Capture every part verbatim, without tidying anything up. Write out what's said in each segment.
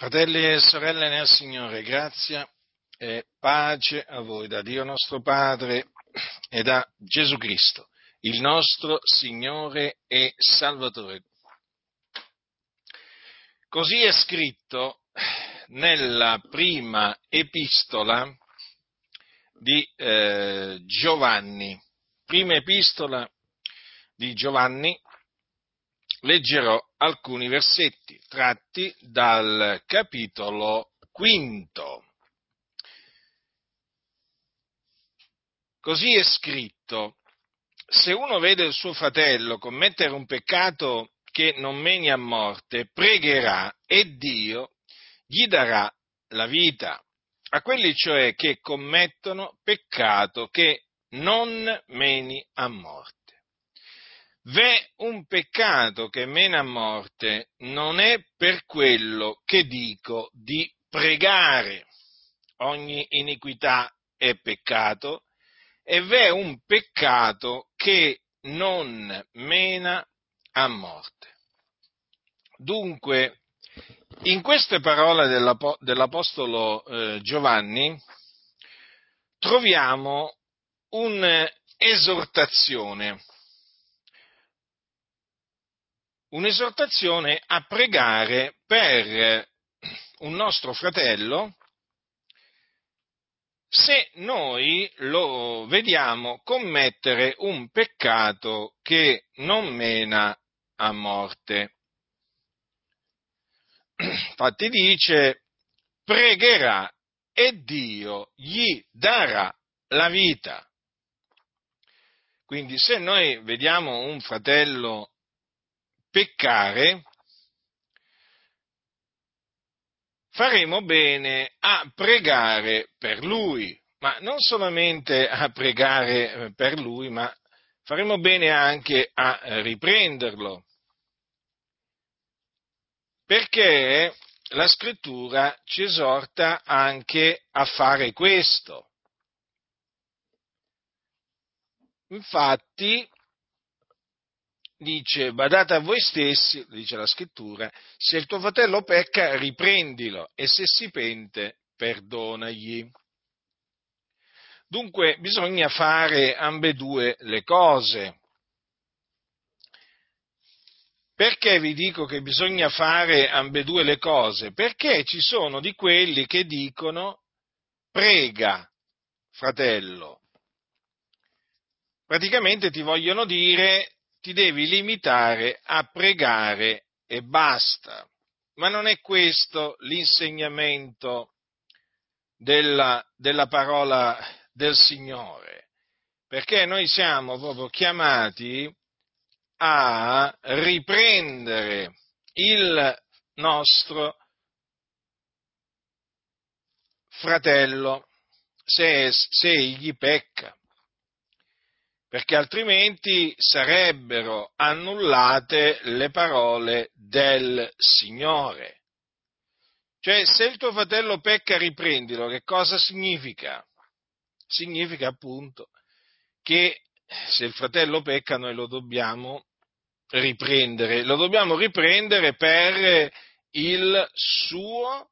Fratelli e sorelle nel Signore, grazia e pace a voi da Dio nostro Padre e da Gesù Cristo, il nostro Signore e Salvatore. Così è scritto nella prima epistola di eh, Giovanni. Prima epistola di Giovanni. Leggerò alcuni versetti tratti dal capitolo quinto. Così è scritto: se uno vede il suo fratello commettere un peccato che non meni a morte, pregherà e Dio gli darà la vita, a quelli cioè che commettono peccato che non meni a morte. V'è un peccato che mena a morte, non è per quello che dico di pregare. Ogni iniquità è peccato, e v'è un peccato che non mena a morte. Dunque, in queste parole dell'Apostolo eh, Giovanni troviamo un'esortazione. Un'esortazione a pregare per un nostro fratello se noi lo vediamo commettere un peccato che non mena a morte. Infatti dice: pregherà e Dio gli darà la vita. Quindi se noi vediamo un fratello peccare, faremo bene a pregare per lui, ma non solamente a pregare per lui, ma faremo bene anche a riprenderlo, perché la Scrittura ci esorta anche a fare questo. Infatti dice: badate a voi stessi, dice la Scrittura, se il tuo fratello pecca, riprendilo, e se si pente, perdonagli. Dunque, bisogna fare ambedue le cose. Perché vi dico che bisogna fare ambedue le cose? Perché ci sono di quelli che dicono: prega, fratello. Praticamente ti vogliono dire: ti devi limitare a pregare e basta. Ma non è questo l'insegnamento della, della parola del Signore, perché noi siamo proprio chiamati a riprendere il nostro fratello se, se egli pecca, perché altrimenti sarebbero annullate le parole del Signore. Cioè, se il tuo fratello pecca, riprendilo. Che cosa significa? Significa appunto che se il fratello pecca noi lo dobbiamo riprendere, lo dobbiamo riprendere per il suo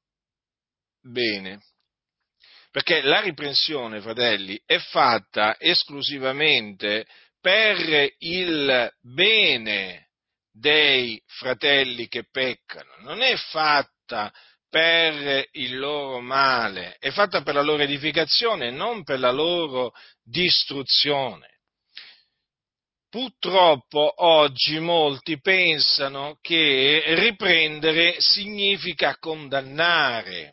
bene. Perché la riprensione, fratelli, è fatta esclusivamente per il bene dei fratelli che peccano, non è fatta per il loro male, è fatta per la loro edificazione, non per la loro distruzione. Purtroppo oggi molti pensano che riprendere significa condannare,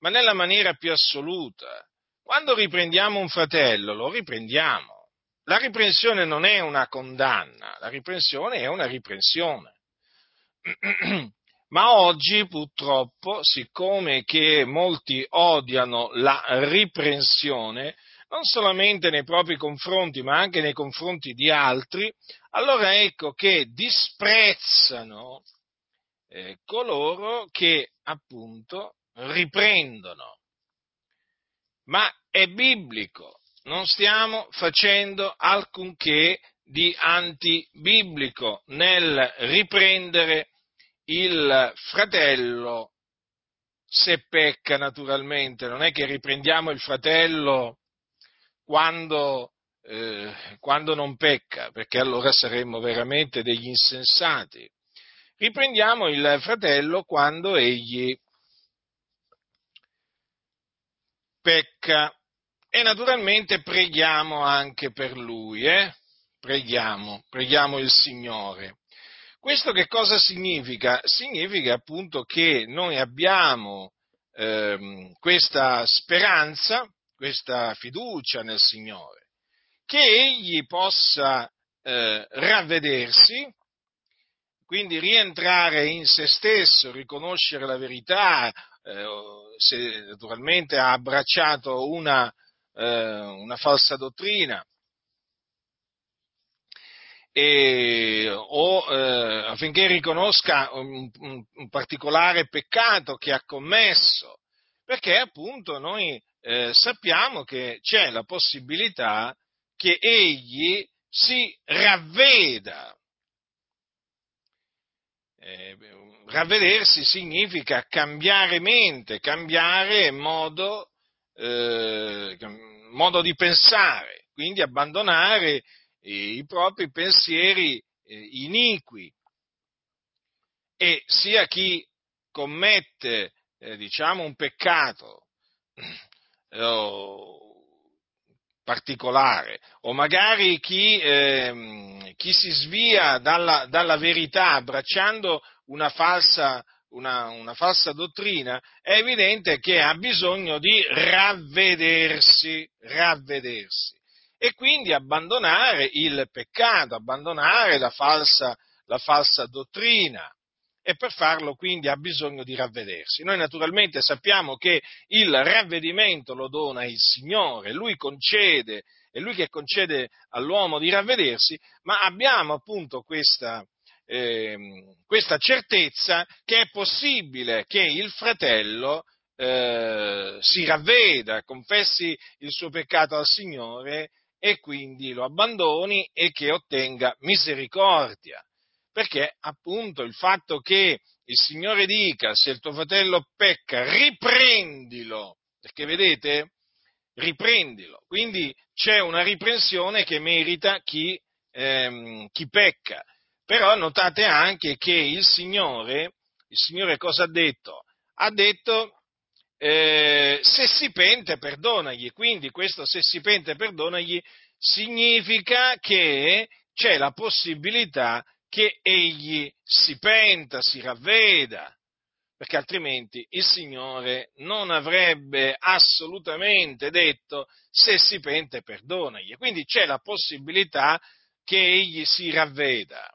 ma nella maniera più assoluta. Quando riprendiamo un fratello, lo riprendiamo. La riprensione non è una condanna, la riprensione è una riprensione. Ma oggi, purtroppo, siccome che molti odiano la riprensione, non solamente nei propri confronti, ma anche nei confronti di altri, allora ecco che disprezzano eh, coloro che, appunto, riprendono. Ma è biblico, non stiamo facendo alcunché di antibiblico nel riprendere il fratello se pecca naturalmente, non è che riprendiamo il fratello quando, eh, quando non pecca, perché allora saremmo veramente degli insensati. Riprendiamo il fratello quando egli pecca e naturalmente preghiamo anche per lui, eh? Preghiamo, preghiamo il Signore. Questo che cosa significa? Significa appunto che noi abbiamo ehm, questa speranza, questa fiducia nel Signore, che Egli possa eh, ravvedersi, quindi rientrare in se stesso, riconoscere la verità, eh, se naturalmente ha abbracciato una, eh, una falsa dottrina, E, o eh, affinché riconosca un, un, un particolare peccato che ha commesso, perché appunto noi eh, sappiamo che c'è la possibilità che egli si ravveda. Eh, ravvedersi significa cambiare mente, cambiare modo, eh, modo di pensare, quindi abbandonare i propri pensieri iniqui, e sia chi commette eh, diciamo un peccato eh, particolare, o magari chi, eh, chi si svia dalla, dalla verità abbracciando una falsa, una, una falsa dottrina, è evidente che ha bisogno di ravvedersi, ravvedersi. E quindi abbandonare il peccato, abbandonare la falsa, la falsa dottrina, e per farlo quindi ha bisogno di ravvedersi. Noi naturalmente sappiamo che il ravvedimento lo dona il Signore, Lui concede, è Lui che concede all'uomo di ravvedersi, ma abbiamo appunto questa, eh, questa certezza che è possibile che il fratello eh, si ravveda, confessi il suo peccato al Signore e quindi lo abbandoni e che ottenga misericordia, perché appunto il fatto che il Signore dica: se il tuo fratello pecca, riprendilo, perché vedete, riprendilo, quindi c'è una riprensione che merita chi, ehm, chi pecca, però notate anche che il Signore, il Signore cosa ha detto? Ha detto Eh, se si pente perdonagli, quindi questo se si pente perdonagli significa che c'è la possibilità che egli si penta, si ravveda, perché altrimenti il Signore non avrebbe assolutamente detto se si pente perdonagli, quindi c'è la possibilità che egli si ravveda,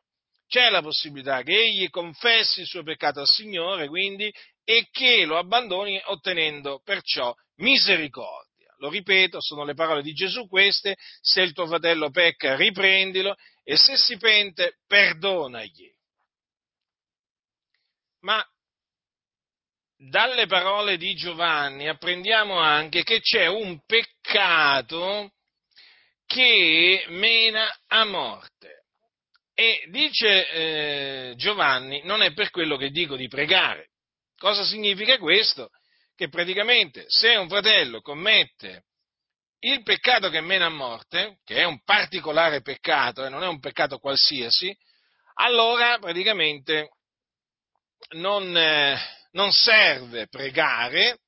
c'è la possibilità che egli confessi il suo peccato al Signore, quindi, e che lo abbandoni ottenendo perciò misericordia. Lo ripeto, sono le parole di Gesù queste: se il tuo fratello pecca, riprendilo, e se si pente, perdonagli. Ma dalle parole di Giovanni apprendiamo anche che c'è un peccato che mena a morte. E dice eh, Giovanni: non è per quello che dico di pregare. Cosa significa questo? Che praticamente se un fratello commette il peccato che mena a morte, che è un particolare peccato e eh, non è un peccato qualsiasi, allora praticamente non, eh, non serve pregare,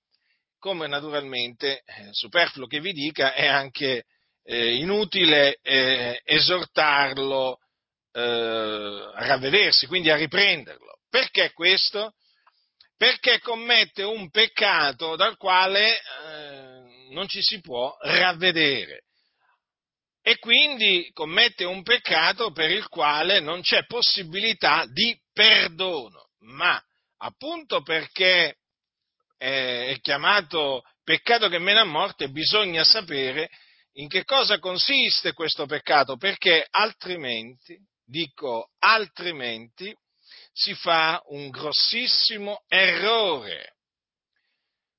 come naturalmente, eh, superfluo che vi dica, è anche eh, inutile eh, esortarlo eh, a ravvedersi, quindi a riprenderlo. Perché questo? Perché commette un peccato dal quale eh, non ci si può ravvedere, e quindi commette un peccato per il quale non c'è possibilità di perdono, ma appunto perché eh, è chiamato peccato che mena a morte bisogna sapere in che cosa consiste questo peccato, perché altrimenti, dico altrimenti, si fa un grossissimo errore.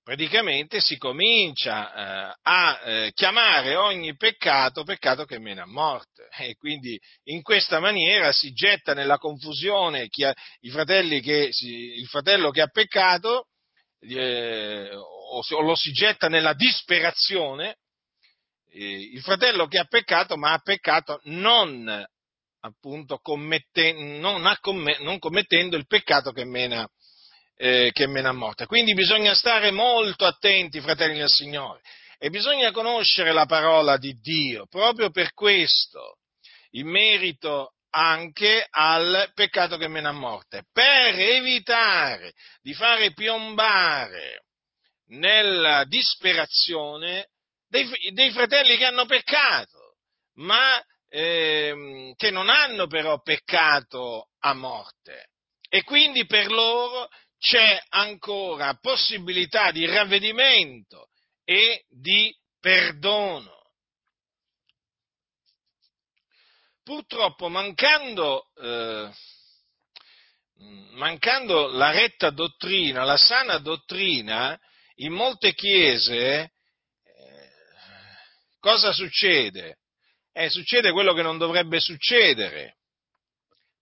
Praticamente si comincia eh, a eh, chiamare ogni peccato peccato che mena a morte, e quindi in questa maniera si getta nella confusione chi ha, i fratelli che si, il fratello che ha peccato eh, o, o lo si getta nella disperazione, eh, il fratello che ha peccato, ma ha peccato non appunto commette, non, ha comm- non commettendo il peccato che mena eh, che mena a morte. Quindi bisogna stare molto attenti, fratelli del Signore, e bisogna conoscere la parola di Dio proprio per questo, in merito anche al peccato che mena a morte, per evitare di fare piombare nella disperazione dei, dei fratelli che hanno peccato, ma eh, che non hanno però peccato a morte, e quindi per loro c'è ancora possibilità di ravvedimento e di perdono. Purtroppo, mancando, eh, mancando la retta dottrina, la sana dottrina, in molte chiese eh, cosa succede? Eh, succede quello che non dovrebbe succedere,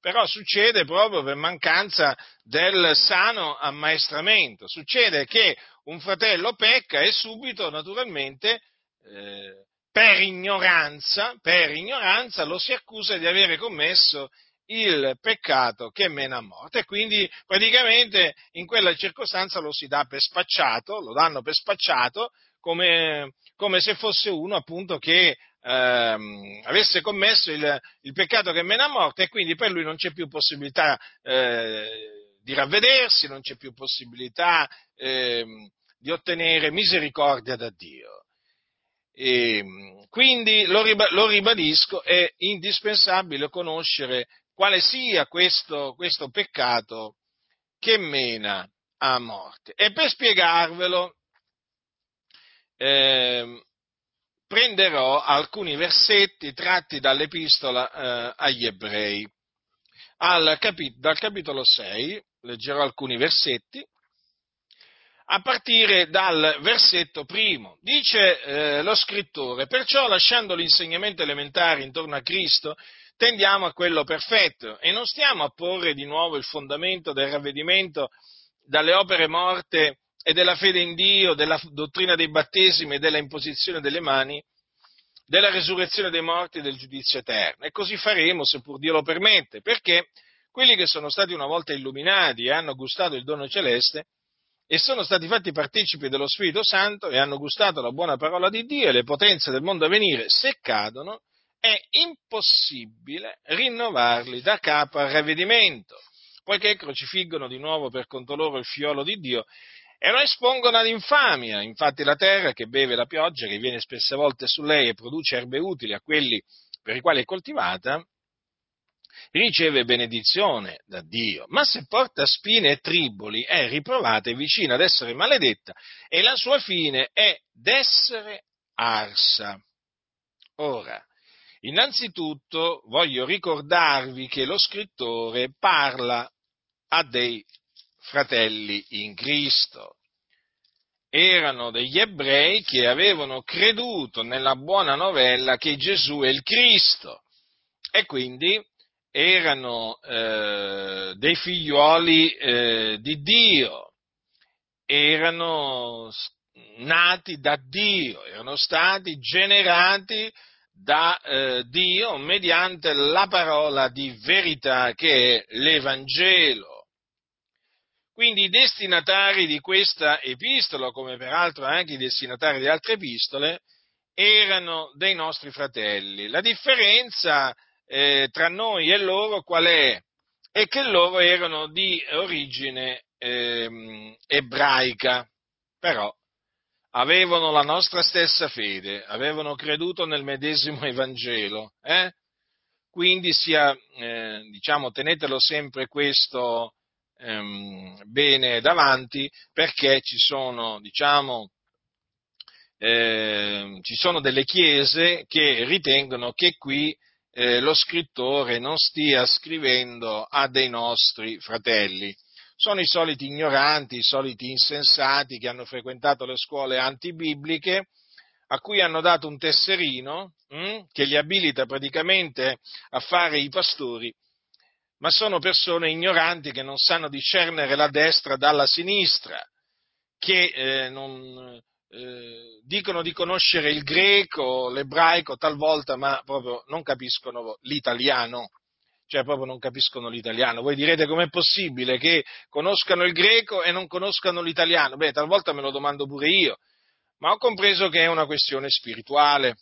però succede proprio per mancanza del sano ammaestramento. Succede che un fratello pecca e subito, naturalmente, eh, Per ignoranza, per ignoranza lo si accusa di avere commesso il peccato che mena a morte, e quindi praticamente in quella circostanza lo si dà per spacciato, lo danno per spacciato come, come se fosse uno appunto che ehm, avesse commesso il, il peccato che mena a morte, e quindi per lui non c'è più possibilità eh, di ravvedersi, non c'è più possibilità eh, di ottenere misericordia da Dio. E quindi lo, rib- lo ribadisco, è indispensabile conoscere quale sia questo, questo peccato che mena a morte. E per spiegarvelo eh, prenderò alcuni versetti tratti dall'Epistola eh, agli Ebrei. Al capi- dal capitolo sei leggerò alcuni versetti, a partire dal versetto primo. Dice eh, lo scrittore: perciò, lasciando l'insegnamento elementare intorno a Cristo, tendiamo a quello perfetto, e non stiamo a porre di nuovo il fondamento del ravvedimento dalle opere morte e della fede in Dio, della dottrina dei battesimi e della imposizione delle mani, della resurrezione dei morti e del giudizio eterno. E così faremo, se pur Dio lo permette, perché quelli che sono stati una volta illuminati e hanno gustato il dono celeste e sono stati fatti partecipi dello Spirito Santo e hanno gustato la buona parola di Dio e le potenze del mondo a venire, se cadono, è impossibile rinnovarli da capo al ravvedimento, poiché crocifiggono di nuovo per conto loro il figliolo di Dio e lo espongono ad infamia. Infatti la terra che beve la pioggia, che viene spesse volte su lei e produce erbe utili a quelli per i quali è coltivata, riceve benedizione da Dio, ma se porta spine e triboli è riprovata e vicina ad essere maledetta, e la sua fine è d'essere arsa. Ora, innanzitutto voglio ricordarvi che lo scrittore parla a dei fratelli in Cristo. Erano degli ebrei che avevano creduto nella buona novella che Gesù è il Cristo, e quindi erano eh, dei figliuoli eh, di Dio, erano nati da Dio, erano stati generati da eh, Dio mediante la parola di verità che è l'Evangelo. Quindi i destinatari di questa epistola, come peraltro anche i destinatari di altre epistole, erano dei nostri fratelli. La differenza Eh, tra noi e loro qual è? È che loro erano di origine ehm, ebraica, però avevano la nostra stessa fede, avevano creduto nel medesimo Evangelo, eh? Quindi sia, eh, diciamo, tenetelo sempre questo ehm, bene davanti, perché ci sono, diciamo, eh, ci sono delle chiese che ritengono che qui Eh, lo scrittore non stia scrivendo a dei nostri fratelli. Sono i soliti ignoranti, i soliti insensati che hanno frequentato le scuole antibibliche, a cui hanno dato un tesserino mh, che li abilita praticamente a fare i pastori, ma sono persone ignoranti che non sanno discernere la destra dalla sinistra, che eh, non, eh, dicono di conoscere il greco, l'ebraico talvolta, ma proprio non capiscono l'italiano. Cioè proprio non capiscono l'italiano. Voi direte: com'è possibile che conoscano il greco e non conoscano l'italiano? Beh, talvolta me lo domando pure io, ma ho compreso che è una questione spirituale.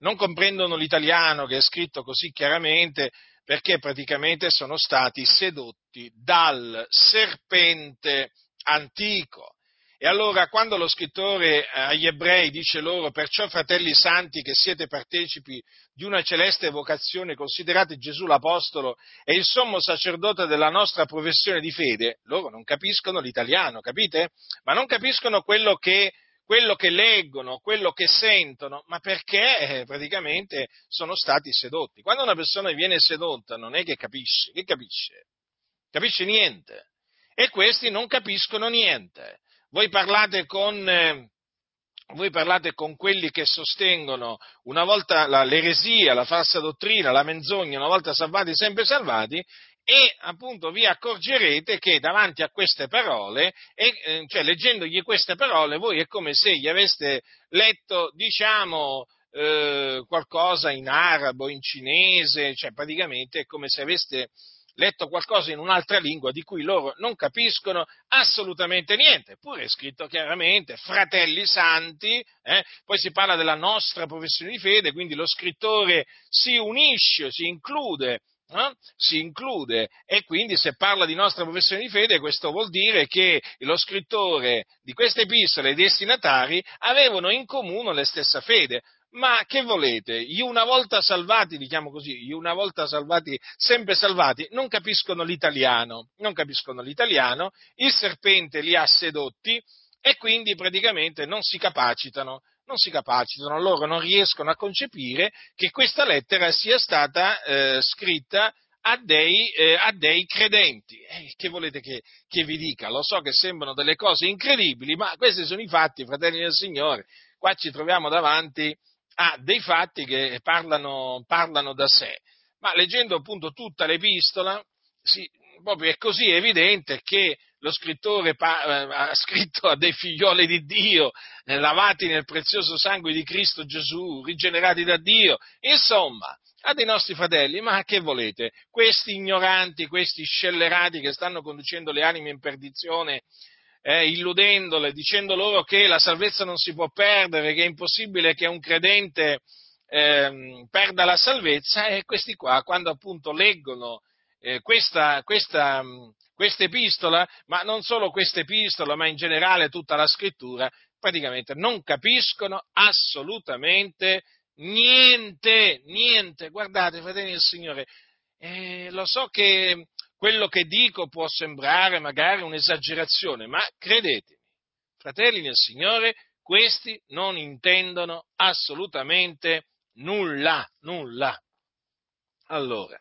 Non comprendono l'italiano, che è scritto così chiaramente, perché praticamente sono stati sedotti dal serpente antico. E allora, quando lo scrittore agli ebrei dice loro: perciò, fratelli santi, che siete partecipi di una celeste vocazione, considerate Gesù l'apostolo e il sommo sacerdote della nostra professione di fede, loro non capiscono l'italiano, capite? Ma non capiscono quello che quello che leggono, quello che sentono, ma perché eh, praticamente sono stati sedotti. Quando una persona viene sedotta non è che capisce, che capisce? Capisce niente. E questi non capiscono niente. Voi parlate con, eh, voi parlate con quelli che sostengono una volta la, l'eresia, la falsa dottrina, la menzogna, una volta salvati, sempre salvati, e appunto vi accorgerete che davanti a queste parole, e, cioè leggendogli queste parole, voi è come se gli aveste letto, diciamo, eh, qualcosa in arabo, in cinese, cioè praticamente è come se aveste letto qualcosa in un'altra lingua di cui loro non capiscono assolutamente niente. Eppure è scritto chiaramente: fratelli santi, eh? Poi si parla della nostra professione di fede, quindi lo scrittore si unisce, si include, No? si include e quindi se parla di nostra professione di fede, questo vuol dire che lo scrittore di queste epistole e i destinatari avevano in comune la stessa fede. Ma che volete? Gli una volta salvati, diciamo così, gli una volta salvati, sempre salvati, non capiscono l'italiano, non capiscono l'italiano, il serpente li ha sedotti e quindi praticamente non si capacitano. Non si capacitano, loro non riescono a concepire che questa lettera sia stata eh, scritta a dei, eh, a dei credenti. Eh, che volete che, che vi dica? Lo so che sembrano delle cose incredibili, ma questi sono i fatti, fratelli del Signore. Qua ci troviamo davanti a dei fatti che parlano, parlano da sé. Ma leggendo appunto tutta l'epistola, sì, proprio è così evidente che lo scrittore pa- ha scritto a dei figlioli di Dio, eh, lavati nel prezioso sangue di Cristo Gesù, rigenerati da Dio, insomma, a dei nostri fratelli. Ma che volete? Questi ignoranti, questi scellerati che stanno conducendo le anime in perdizione, eh, illudendole, dicendo loro che la salvezza non si può perdere, che è impossibile che un credente eh, perda la salvezza, e questi qua, quando appunto leggono eh, questa... questa Questa epistola, ma non solo questa epistola, ma in generale tutta la scrittura, praticamente non capiscono assolutamente niente, niente. Guardate, fratelli del Signore, eh, lo so che quello che dico può sembrare magari un'esagerazione, ma credetemi, fratelli del Signore, questi non intendono assolutamente nulla, nulla. Allora,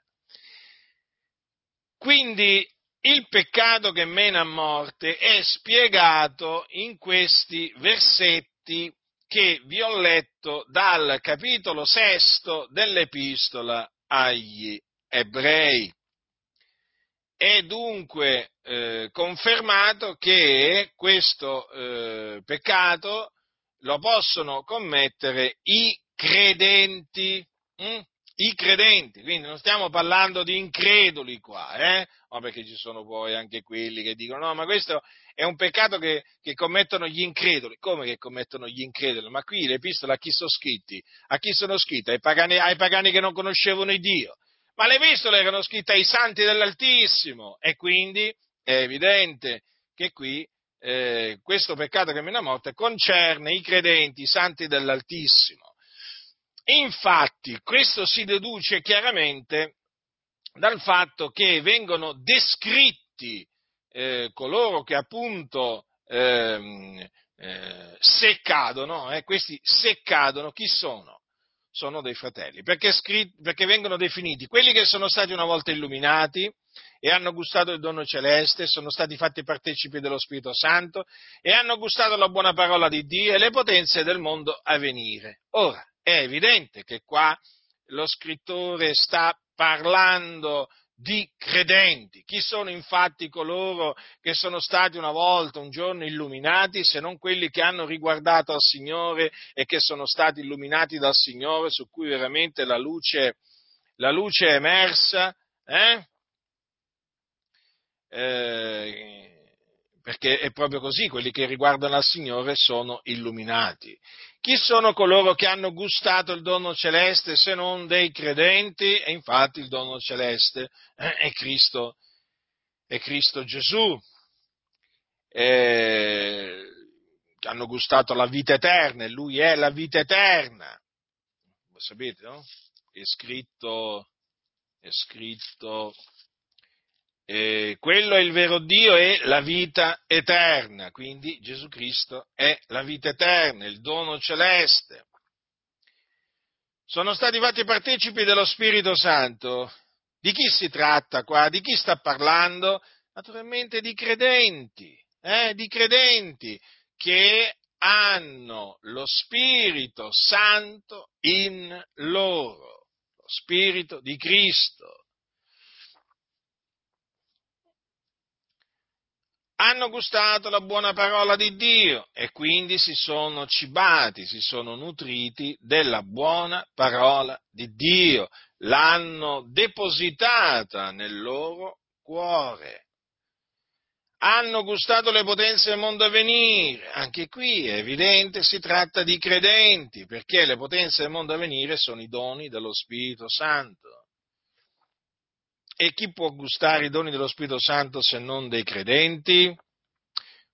quindi il peccato che mena a morte è spiegato in questi versetti che vi ho letto dal capitolo sesto dell'Epistola agli Ebrei. È dunque eh, confermato che questo eh, peccato lo possono commettere i credenti. Hm? I credenti, quindi non stiamo parlando di increduli qua, eh? No, perché ci sono poi anche quelli che dicono: no, ma questo è un peccato che, che commettono gli increduli. Come che commettono gli increduli? Ma qui l'epistola a chi sono scritti? A chi sono scritte? Ai pagani, ai pagani che non conoscevano il Dio. Ma le epistole erano scritte ai santi dell'Altissimo, e quindi è evidente che qui eh, questo peccato che mena a morte concerne i credenti, i santi dell'Altissimo. Infatti, questo si deduce chiaramente dal fatto che vengono descritti eh, coloro che appunto eh, eh, se cadono, eh, questi se cadono, chi sono? Sono dei fratelli, perché, scritti, perché vengono definiti quelli che sono stati una volta illuminati e hanno gustato il dono celeste, sono stati fatti partecipi dello Spirito Santo e hanno gustato la buona parola di Dio e le potenze del mondo a venire. Ora, è evidente che qua lo scrittore sta parlando di credenti. Chi sono infatti coloro che sono stati una volta, un giorno illuminati, se non quelli che hanno riguardato al Signore e che sono stati illuminati dal Signore, su cui veramente la luce, la luce è emersa, eh? Eh, perché è proprio così, quelli che riguardano al Signore sono illuminati. Chi sono coloro che hanno gustato il dono celeste se non dei credenti? E infatti il dono celeste è Cristo, è Cristo Gesù. E hanno gustato la vita eterna, e Lui è la vita eterna. Lo sapete, no? È scritto, è scritto... Eh, quello è il vero Dio e la vita eterna, quindi Gesù Cristo è la vita eterna, il dono celeste. Sono stati fatti partecipi dello Spirito Santo. Di chi si tratta qua? Di chi sta parlando? Naturalmente di credenti, eh? Di credenti che hanno lo Spirito Santo in loro, lo Spirito di Cristo. Hanno gustato la buona parola di Dio e quindi si sono cibati, si sono nutriti della buona parola di Dio, l'hanno depositata nel loro cuore. Hanno gustato le potenze del mondo a venire, anche qui è evidente, si tratta di credenti, perché le potenze del mondo a venire sono i doni dello Spirito Santo. E chi può gustare i doni dello Spirito Santo se non dei credenti?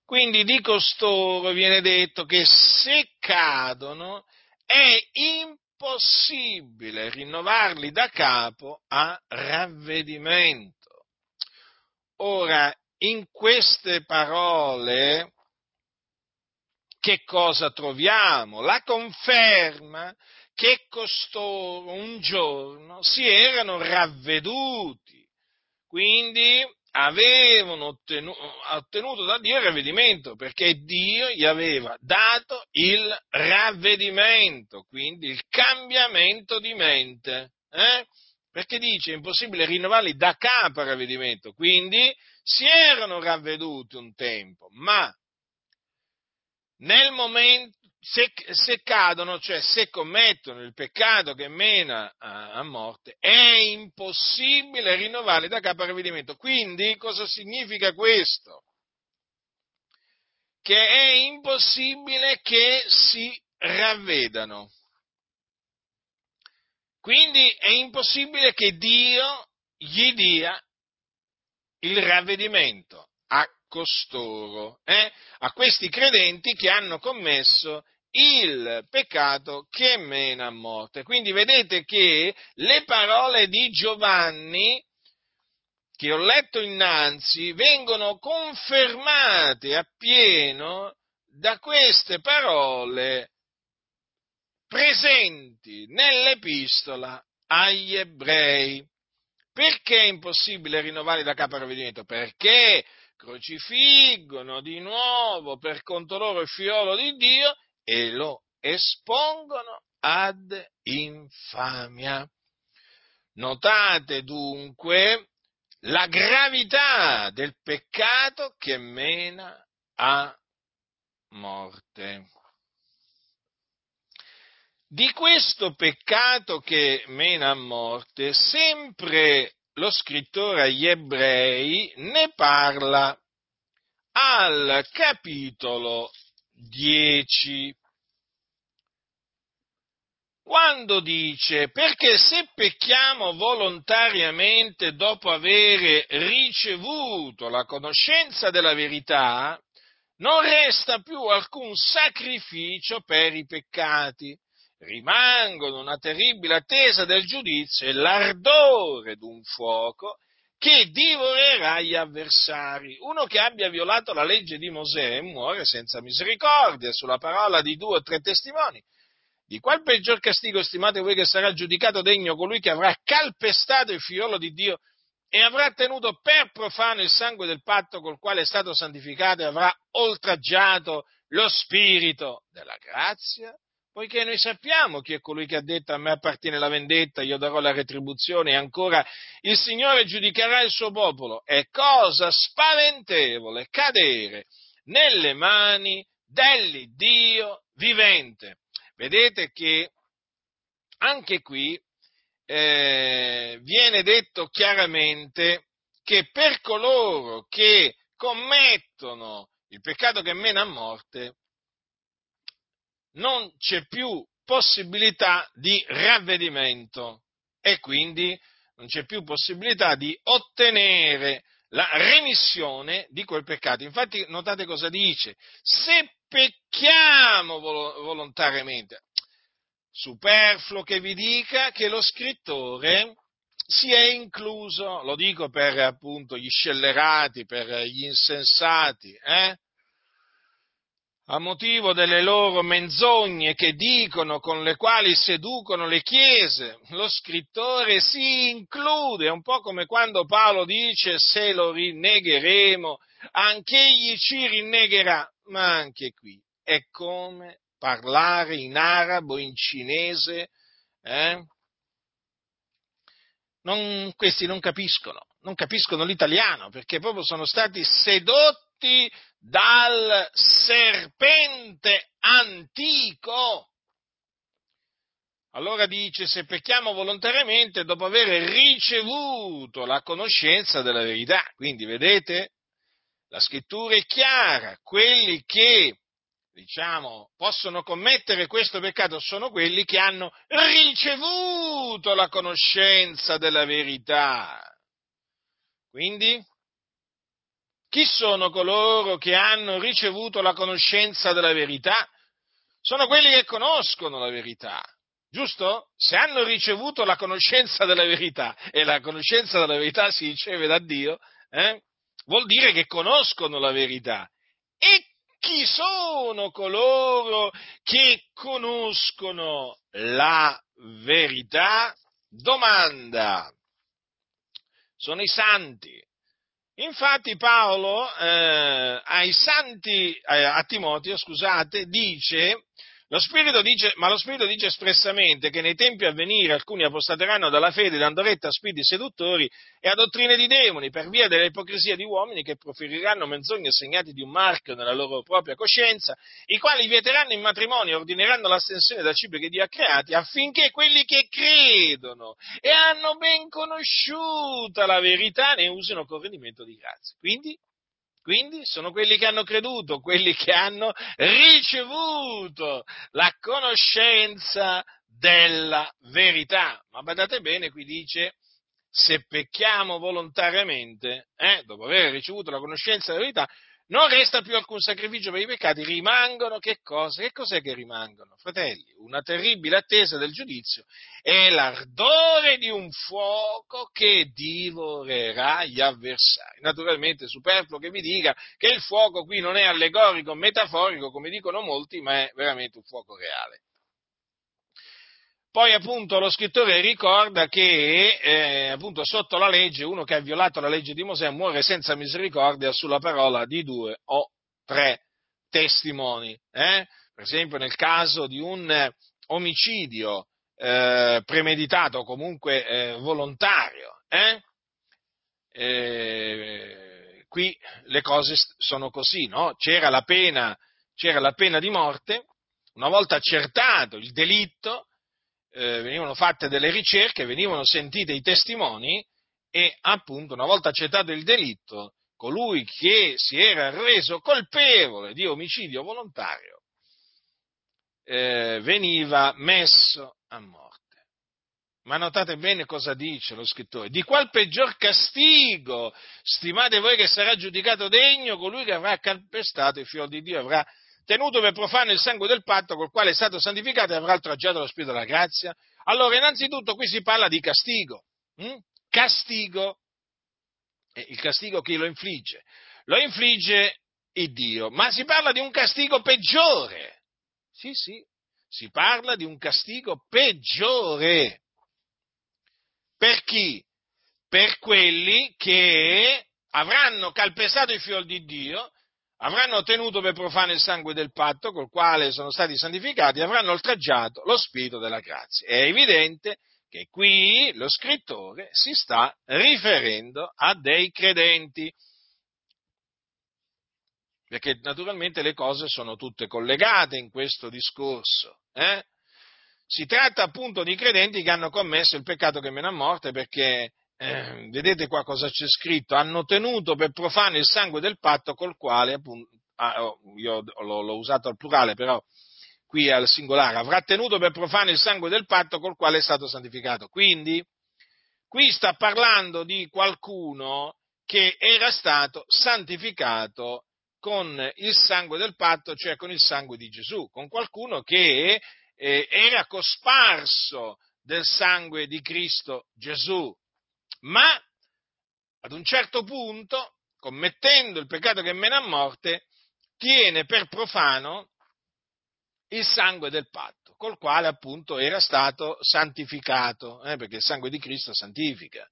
Quindi di costoro viene detto che se cadono è impossibile rinnovarli da capo a ravvedimento. Ora, in queste parole che cosa troviamo? La conferma che costoro un giorno si erano ravveduti, quindi avevano ottenu- ottenuto da Dio il ravvedimento, perché Dio gli aveva dato il ravvedimento, quindi il cambiamento di mente, eh? Perché dice è impossibile rinnovarli da capo al ravvedimento, quindi si erano ravveduti un tempo, ma nel momento Se, se cadono, cioè se commettono il peccato che mena a, a morte, è impossibile rinnovarli da capo al ravvedimento. Quindi cosa significa questo? Che è impossibile che si ravvedano. Quindi è impossibile che Dio gli dia il ravvedimento a costoro, eh? A questi credenti che hanno commesso il peccato che mena a morte. Quindi vedete che le parole di Giovanni che ho letto innanzi vengono confermate appieno da queste parole presenti nell'epistola agli Ebrei. Perché è impossibile rinnovare da capo al ravvedimento? Perché crocifiggono di nuovo per conto loro il figliolo di Dio e lo espongono ad infamia. Notate dunque la gravità del peccato che mena a morte. Di questo peccato che mena a morte, sempre lo scrittore agli Ebrei ne parla al capitolo dieci, quando dice: perché se pecchiamo volontariamente dopo avere ricevuto la conoscenza della verità, non resta più alcun sacrificio per i peccati. Rimangono una terribile attesa del giudizio e l'ardore d'un fuoco che divorerà gli avversari. Uno che abbia violato la legge di Mosè muore senza misericordia sulla parola di due o tre testimoni. Di qual peggior castigo stimate voi che sarà giudicato degno colui che avrà calpestato il figliolo di Dio e avrà tenuto per profano il sangue del patto col quale è stato santificato e avrà oltraggiato lo spirito della grazia? poiché noi sappiamo chi è colui che ha detto: a me appartiene la vendetta, io darò la retribuzione, e ancora: il Signore giudicherà il suo popolo. È cosa spaventevole cadere nelle mani dell'Iddio vivente. Vedete che anche qui eh, viene detto chiaramente che per coloro che commettono il peccato che mena a morte non c'è più possibilità di ravvedimento e quindi non c'è più possibilità di ottenere la remissione di quel peccato. Infatti notate cosa dice: se pecchiamo vol- volontariamente, superfluo che vi dica che lo scrittore si è incluso, lo dico per appunto gli scellerati, per gli insensati, eh? A motivo delle loro menzogne che dicono, con le quali seducono le chiese, lo scrittore si include, un po' come quando Paolo dice: se lo rinnegheremo, anch'egli ci rinnegherà. Ma anche qui è come parlare in arabo, in cinese, eh? Non, questi non capiscono, non capiscono l'italiano, perché proprio sono stati sedotti dal serpente antico. Allora dice: se pecchiamo volontariamente dopo aver ricevuto la conoscenza della verità. Quindi vedete, la scrittura è chiara: quelli che diciamo possono commettere questo peccato sono quelli che hanno ricevuto la conoscenza della verità. Quindi chi sono coloro che hanno ricevuto la conoscenza della verità? Sono quelli che conoscono la verità, giusto? Se hanno ricevuto la conoscenza della verità, e la conoscenza della verità si riceve da Dio, eh? Vuol dire che conoscono la verità. E chi sono coloro che conoscono la verità? Domanda. Sono i santi. Infatti Paolo eh, ai santi, eh, a Timoteo, scusate, dice, lo Spirito dice, ma lo Spirito dice espressamente che nei tempi a venire alcuni apostateranno dalla fede, dando retta a spiriti seduttori e a dottrine di demoni, per via dell'ipocrisia di uomini che proferiranno menzogne, segnati di un marchio nella loro propria coscienza, i quali vieteranno il matrimonio e ordineranno l'astensione da cibi che Dio ha creati, affinché quelli che credono e hanno ben conosciuta la verità ne usino con rendimento di grazia. Quindi Quindi sono quelli che hanno creduto, quelli che hanno ricevuto la conoscenza della verità. Ma badate bene, qui dice: se pecchiamo volontariamente, eh, dopo aver ricevuto la conoscenza della verità, non resta più alcun sacrificio per i peccati, rimangono che cosa? Che cos'è che rimangono? Fratelli, una terribile attesa del giudizio e l'ardore di un fuoco che divorerà gli avversari. Naturalmente, superfluo che vi dica che il fuoco qui non è allegorico, metaforico, come dicono molti, ma è veramente un fuoco reale. Poi appunto lo scrittore ricorda che eh, appunto sotto la legge uno che ha violato la legge di Mosè muore senza misericordia sulla parola di due o tre testimoni. Eh? Per esempio nel caso di un omicidio eh, premeditato o comunque eh, volontario. Eh? Eh, qui le cose sono così, no? C'era la pena, c'era la pena di morte, una volta accertato il delitto, Eh, venivano fatte delle ricerche, venivano sentite i testimoni e appunto una volta accettato il delitto, colui che si era reso colpevole di omicidio volontario eh, veniva messo a morte. Ma notate bene cosa dice lo scrittore: di qual peggior castigo stimate voi che sarà giudicato degno colui che avrà calpestato il fior di Dio, avrà tenuto per profano il sangue del patto col quale è stato santificato e avrà oltraggiato lo Spirito della grazia? Allora, innanzitutto qui si parla di castigo. Hm? Castigo. E il castigo chi lo infligge? Lo infligge il Dio. Ma si parla di un castigo peggiore. Sì, sì, si parla di un castigo peggiore. Per chi? Per quelli che avranno calpestato il fior di Dio, avranno tenuto per profano il sangue del patto col quale sono stati santificati e avranno oltraggiato lo spirito della grazia. È evidente che qui lo scrittore si sta riferendo a dei credenti, perché naturalmente le cose sono tutte collegate in questo discorso. Eh? Si tratta appunto di credenti che hanno commesso il peccato che mena a morte, perché Eh, vedete qua cosa c'è scritto: hanno tenuto per profano il sangue del patto col quale, appunto, ah, io l'ho, l'ho usato al plurale, però qui al singolare, avrà tenuto per profano il sangue del patto col quale è stato santificato. Quindi qui sta parlando di qualcuno che era stato santificato con il sangue del patto, cioè con il sangue di Gesù, con qualcuno che eh, era cosparso del sangue di Cristo Gesù. Ma ad un certo punto, commettendo il peccato che mena a morte, tiene per profano il sangue del patto, col quale appunto era stato santificato, eh, perché il sangue di Cristo santifica.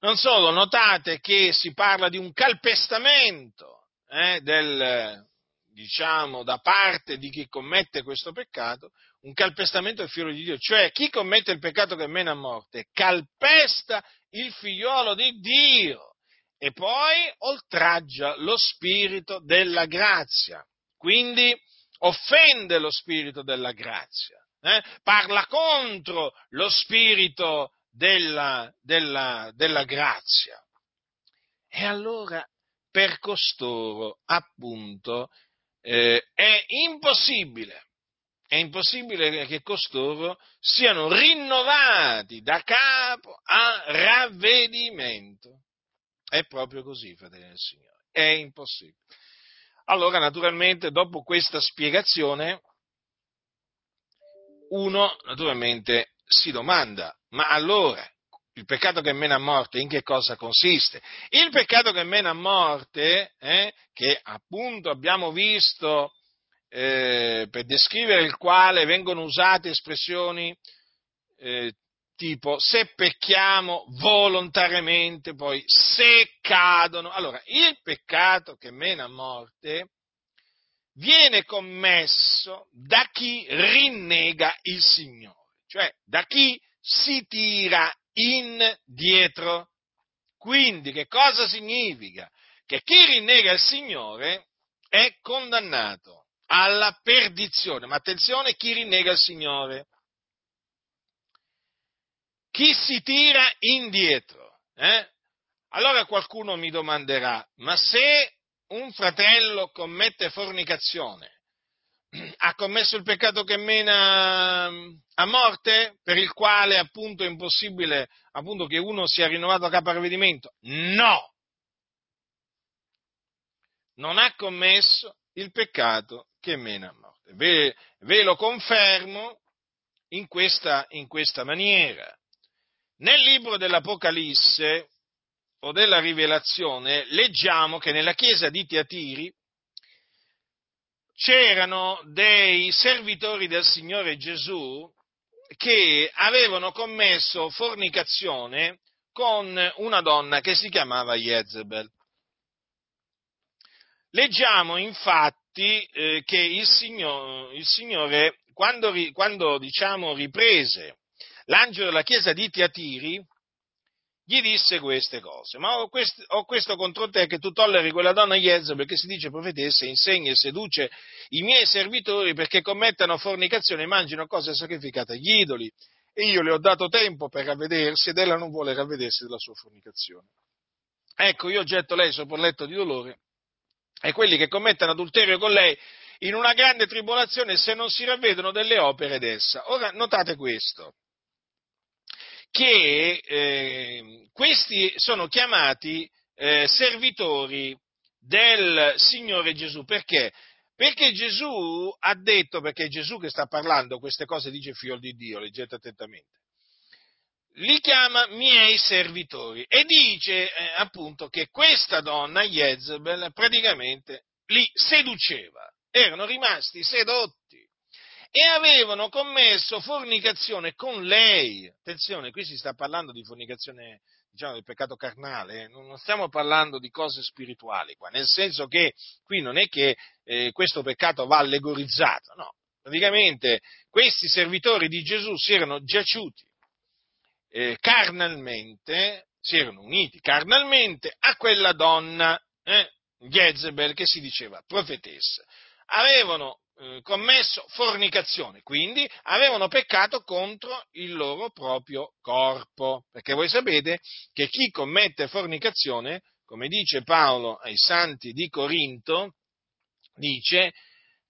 Non solo, notate che si parla di un calpestamento eh, del, diciamo, da parte di chi commette questo peccato, un calpestamento del figlio di Dio, cioè chi commette il peccato che mena a morte calpesta il figliolo di Dio e poi oltraggia lo spirito della grazia, quindi offende lo spirito della grazia, eh? Parla contro lo spirito della, della, della grazia. E allora per costoro appunto eh, è impossibile È impossibile che costoro siano rinnovati da capo a ravvedimento. È proprio così, fratelli del Signore. È impossibile. Allora, naturalmente, dopo questa spiegazione, uno, naturalmente, si domanda, ma allora, il peccato che mena a morte in che cosa consiste? Il peccato che mena a morte, eh, che appunto abbiamo visto, Eh, per descrivere il quale vengono usate espressioni eh, tipo se pecchiamo volontariamente, poi se cadono. Allora, il peccato che mena a morte viene commesso da chi rinnega il Signore, cioè da chi si tira indietro. Quindi, che cosa significa? Che chi rinnega il Signore è condannato alla perdizione. Ma attenzione, chi rinnega il Signore, chi si tira indietro. Eh? Allora qualcuno mi domanderà, ma se un fratello commette fornicazione, ha commesso il peccato che mena a morte, per il quale appunto è impossibile appunto che uno sia rinnovato a capo a ravvedimento? No! Non ha commesso il peccato che mena a morte. Ve, ve lo confermo in questa, in questa maniera. Nel libro dell'Apocalisse o della Rivelazione leggiamo che nella chiesa di Tiatiri c'erano dei servitori del Signore Gesù che avevano commesso fornicazione con una donna che si chiamava Jezabel. Leggiamo infatti che il Signore, il Signore quando, quando diciamo riprese l'angelo della chiesa di Tiatiri, gli disse queste cose: ma ho questo, ho questo contro te, che tu tolleri quella donna Jezabel, che si dice profetessa, insegna e seduce i miei servitori perché commettano fornicazione e mangino cose sacrificate agli idoli, e io le ho dato tempo per ravvedersi ed ella non vuole ravvedersi della sua fornicazione. Ecco, io getto lei sopra il letto di dolore e quelli che commettono adulterio con lei in una grande tribolazione, se non si ravvedono delle opere d'essa. Ora, notate questo, che eh, questi sono chiamati eh, servitori del Signore Gesù. Perché? Perché Gesù ha detto, perché è Gesù che sta parlando, queste cose dice figlio di Dio, leggete attentamente, li chiama miei servitori e dice eh, appunto che questa donna Jezabel praticamente li seduceva, erano rimasti sedotti e avevano commesso fornicazione con lei. Attenzione, qui si sta parlando di fornicazione diciamo, del peccato carnale, non stiamo parlando di cose spirituali qua, nel senso che qui non è che eh, questo peccato va allegorizzato, no, praticamente questi servitori di Gesù si erano giaciuti eh, carnalmente, si erano uniti carnalmente a quella donna, eh, Jezabel, che si diceva profetessa, avevano eh, commesso fornicazione, quindi avevano peccato contro il loro proprio corpo, perché voi sapete che chi commette fornicazione, come dice Paolo ai santi di Corinto, dice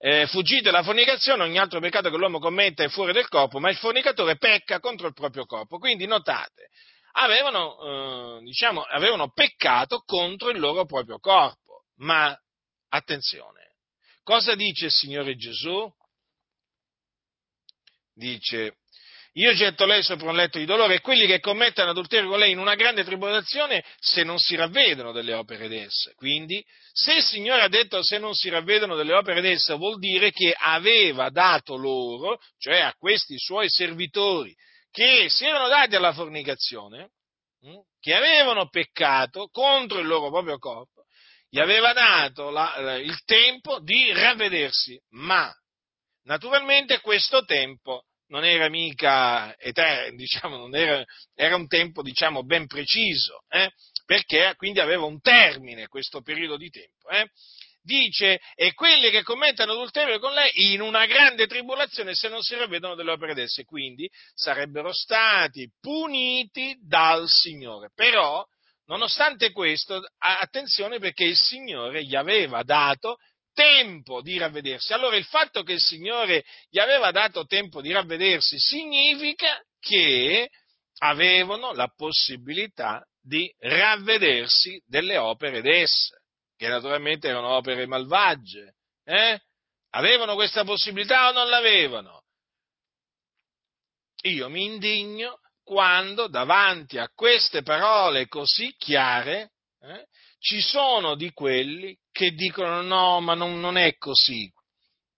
eh, fuggite dalla fornicazione, ogni altro peccato che l'uomo commette è fuori del corpo, ma il fornicatore pecca contro il proprio corpo, quindi notate, avevano, eh, diciamo, avevano peccato contro il loro proprio corpo, ma attenzione, cosa dice il Signore Gesù? Dice, io getto lei sopra un letto di dolore e quelli che commettono adulterio con lei in una grande tribolazione se non si ravvedono delle opere d'essa. Quindi, se il Signore ha detto se non si ravvedono delle opere d'essa, vuol dire che aveva dato loro, cioè a questi suoi servitori, che si erano dati alla fornicazione, che avevano peccato contro il loro proprio corpo, gli aveva dato la, il tempo di ravvedersi, ma naturalmente questo tempo non era mica eterno, diciamo, non era, era un tempo, diciamo, ben preciso, eh? Perché quindi aveva un termine questo periodo di tempo. Eh? Dice, e quelli che commettono adulterio con lei in una grande tribolazione se non si ravvedono delle opere d'esse, quindi sarebbero stati puniti dal Signore, però nonostante questo, attenzione perché il Signore gli aveva dato tempo di ravvedersi. Allora il fatto che il Signore gli aveva dato tempo di ravvedersi significa che avevano la possibilità di ravvedersi delle opere d'esse, che naturalmente erano opere malvagie. Eh? Avevano questa possibilità o non l'avevano? Io mi indigno quando davanti a queste parole così chiare eh, ci sono di quelli che dicono no, ma non, non è così,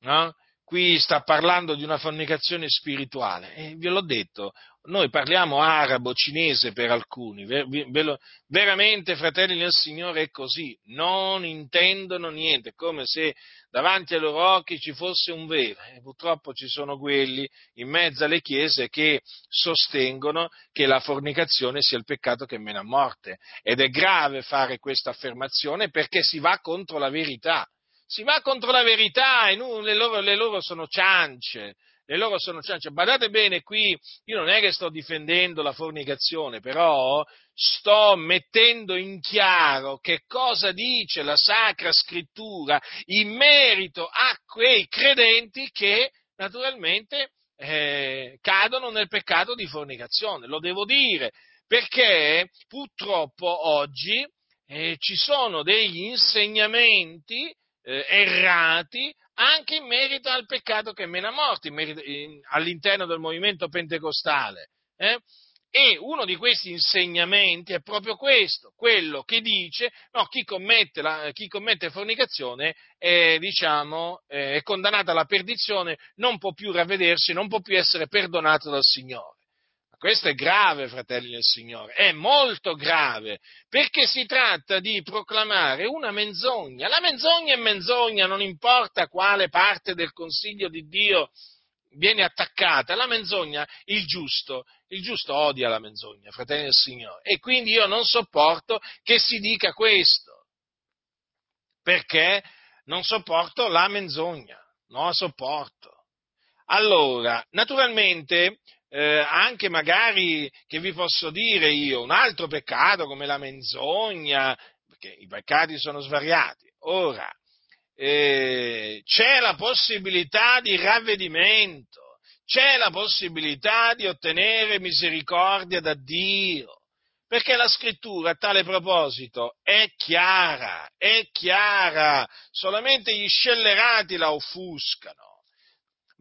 no? Qui sta parlando di una fornicazione spirituale, e ve l'ho detto, noi parliamo arabo, cinese per alcuni, ver- ve lo, veramente fratelli del Signore è così, non intendono niente, come se davanti ai loro occhi ci fosse un velo, e purtroppo ci sono quelli in mezzo alle chiese che sostengono che la fornicazione sia il peccato che mena a morte, ed è grave fare questa affermazione perché si va contro la verità, si va contro la verità e non, le, loro, le loro sono ciance, le loro sono ciance. Badate bene qui, io non è che sto difendendo la fornicazione, però sto mettendo in chiaro che cosa dice la Sacra Scrittura in merito a quei credenti che naturalmente eh, cadono nel peccato di fornicazione. Lo devo dire, perché purtroppo oggi eh, ci sono degli insegnamenti Eh, errati anche in merito al peccato che mena morti, in merito, in, all'interno del movimento pentecostale. Eh? E uno di questi insegnamenti è proprio questo, quello che dice no, chi commette, la, chi commette fornicazione è, diciamo, è condannato alla perdizione, non può più ravvedersi, non può più essere perdonato dal Signore. Questo è grave, fratelli del Signore, è molto grave, perché si tratta di proclamare una menzogna. La menzogna è menzogna, non importa quale parte del consiglio di Dio viene attaccata. La menzogna, il giusto, il giusto odia la menzogna, fratelli del Signore. E quindi io non sopporto che si dica questo, perché non sopporto la menzogna, non la sopporto. Allora, naturalmente... Eh, anche magari, che vi posso dire io, un altro peccato come la menzogna, perché i peccati sono svariati. Ora, eh, c'è la possibilità di ravvedimento, c'è la possibilità di ottenere misericordia da Dio, perché la Scrittura a tale proposito è chiara, è chiara, solamente gli scellerati la offuscano.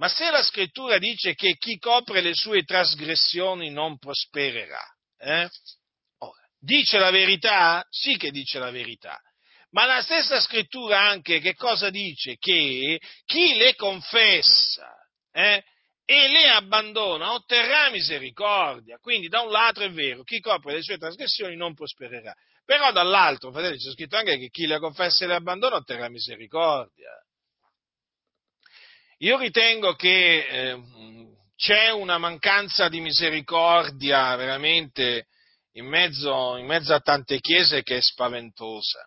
Ma se la Scrittura dice che chi copre le sue trasgressioni non prospererà, eh? Ora, dice la verità? Sì che dice la verità, ma la stessa Scrittura anche che cosa dice? Che chi le confessa eh, e le abbandona, otterrà misericordia. Quindi da un lato è vero, chi copre le sue trasgressioni non prospererà, però dall'altro, fratelli, c'è scritto anche che chi le confessa e le abbandona otterrà misericordia. Io ritengo che eh, c'è una mancanza di misericordia veramente in mezzo, in mezzo a tante chiese che è spaventosa.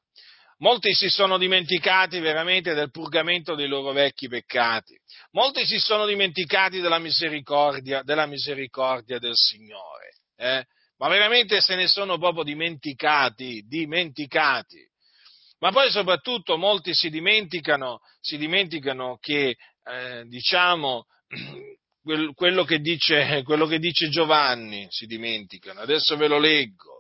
Molti si sono dimenticati veramente del purgamento dei loro vecchi peccati. Molti si sono dimenticati della misericordia, della misericordia del Signore. Eh? Ma veramente se ne sono proprio dimenticati, dimenticati. Ma poi soprattutto molti si dimenticano, si dimenticano che, eh, diciamo, quello che dice, quello che dice Giovanni, si dimenticano. Adesso ve lo leggo.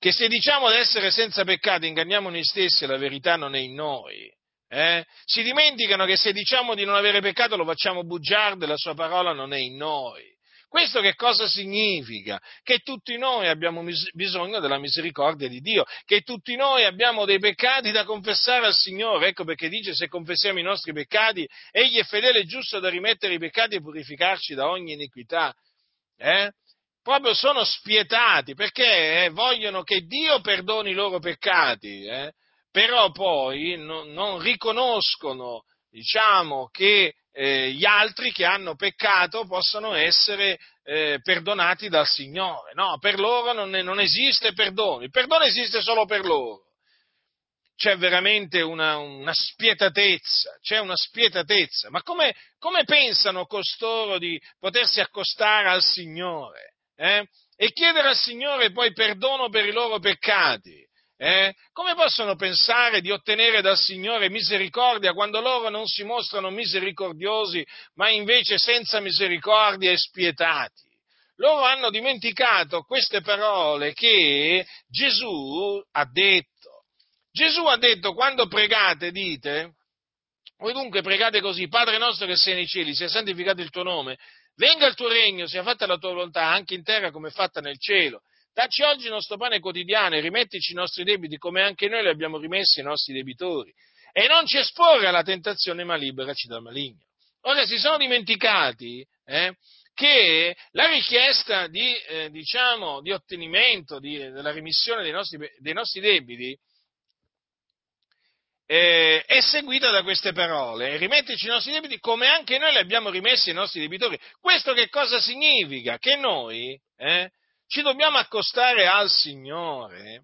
Che se diciamo di essere senza peccato inganniamo noi stessi e la verità non è in noi. Eh? Si dimenticano che se diciamo di non avere peccato lo facciamo bugiardo e la sua parola non è in noi. Questo che cosa significa? Che tutti noi abbiamo mis- bisogno della misericordia di Dio, che tutti noi abbiamo dei peccati da confessare al Signore. Ecco perché dice: se confessiamo i nostri peccati, Egli è fedele e giusto da rimettere i peccati e purificarci da ogni iniquità. Eh? Proprio sono spietati, perché eh, vogliono che Dio perdoni i loro peccati, eh, però poi no, non riconoscono, diciamo, che eh, gli altri che hanno peccato possano essere eh, perdonati dal Signore. No, per loro non, non esiste perdono, il perdono esiste solo per loro. C'è veramente una, una spietatezza, c'è una spietatezza. Ma come, come pensano costoro di potersi accostare al Signore? Eh? E chiedere al Signore poi perdono per i loro peccati, eh? Come possono pensare di ottenere dal Signore misericordia quando loro non si mostrano misericordiosi, ma invece senza misericordia e spietati? Loro hanno dimenticato queste parole che Gesù ha detto. Gesù ha detto: quando pregate dite, voi dunque pregate così: Padre nostro che sei nei cieli, sia santificato il tuo nome, venga il tuo regno, sia fatta la tua volontà, anche in terra come fatta nel cielo. Dacci oggi il nostro pane quotidiano e rimettici i nostri debiti come anche noi li abbiamo rimessi ai nostri debitori. E non ci esporre alla tentazione, ma liberaci dal maligno. Ora si sono dimenticati eh, che la richiesta di, eh, diciamo, di ottenimento di, della remissione dei nostri, dei nostri debiti Eh, è seguita da queste parole: rimettici i nostri debiti come anche noi li abbiamo rimessi ai nostri debitori. Questo che cosa significa? Che noi eh, ci dobbiamo accostare al Signore,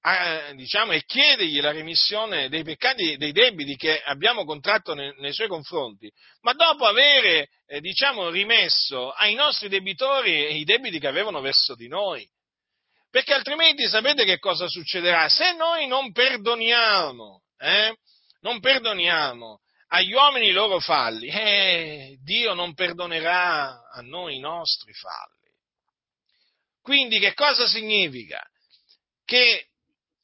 eh, diciamo, e chiedergli la remissione dei peccati, dei debiti che abbiamo contratto ne, nei suoi confronti, ma dopo avere eh, diciamo rimesso ai nostri debitori i debiti che avevano verso di noi, perché altrimenti sapete che cosa succederà? Se noi non perdoniamo Eh? non perdoniamo agli uomini i loro falli, eh, Dio non perdonerà a noi i nostri falli. Quindi che cosa significa? Che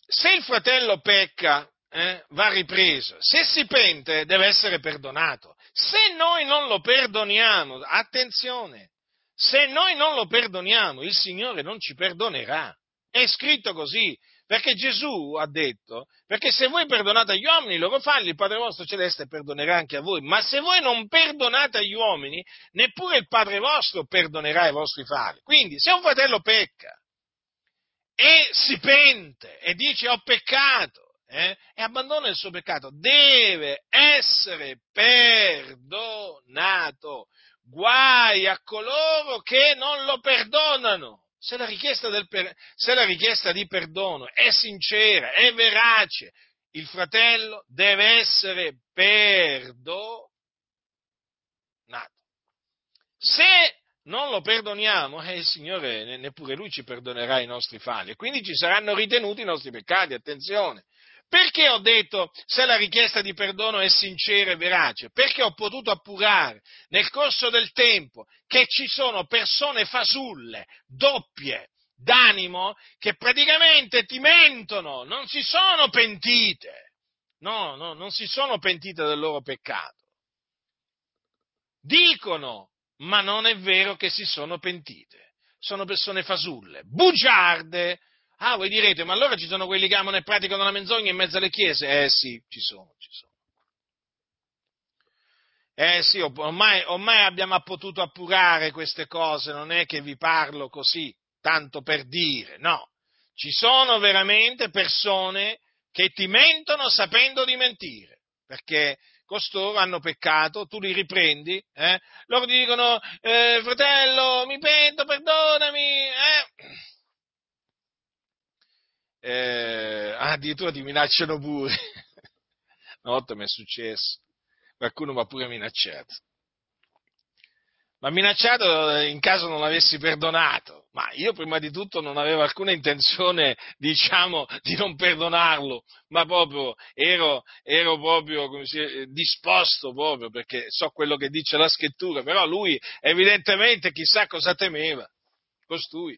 se il fratello pecca eh, va ripreso, se si pente deve essere perdonato. Se noi non lo perdoniamo, attenzione, se noi non lo perdoniamo il Signore non ci perdonerà, è scritto così. Perché Gesù ha detto: perché se voi perdonate agli uomini i loro falli, il Padre vostro celeste perdonerà anche a voi, ma se voi non perdonate agli uomini, neppure il Padre vostro perdonerà i vostri falli. Quindi, se un fratello pecca e si pente e dice ho peccato eh, e abbandona il suo peccato, deve essere perdonato. Guai a coloro che non lo perdonano. Se la, richiesta del per... se la richiesta di perdono è sincera, è verace, il fratello deve essere perdonato. Se non lo perdoniamo, eh, il Signore neppure Lui ci perdonerà i nostri falli, e quindi ci saranno ritenuti i nostri peccati, attenzione. Perché ho detto se la richiesta di perdono è sincera e verace? Perché ho potuto appurare nel corso del tempo che ci sono persone fasulle, doppie d'animo, che praticamente ti mentono, non si sono pentite, no, no, non si sono pentite del loro peccato. Dicono, ma non è vero che si sono pentite, sono persone fasulle, bugiarde. Ah, voi direte, ma allora ci sono quelli che amano e praticano la menzogna in mezzo alle chiese? Eh sì, ci sono, ci sono. Eh sì, ormai, ormai abbiamo potuto appurare queste cose, non è che vi parlo così, tanto per dire, no. Ci sono veramente persone che ti mentono sapendo di mentire, perché costoro hanno peccato, tu li riprendi, eh? Loro dicono, eh, fratello, mi pento, perdonami, eh? Eh, addirittura ti minacciano pure. Una volta mi è successo, qualcuno mi ha pure minacciato. Ma minacciato in caso non l'avessi perdonato, ma io prima di tutto non avevo alcuna intenzione, diciamo, di non perdonarlo, ma proprio ero, ero proprio come si, disposto proprio, perché so quello che dice la scrittura, però lui evidentemente chissà cosa temeva, costui,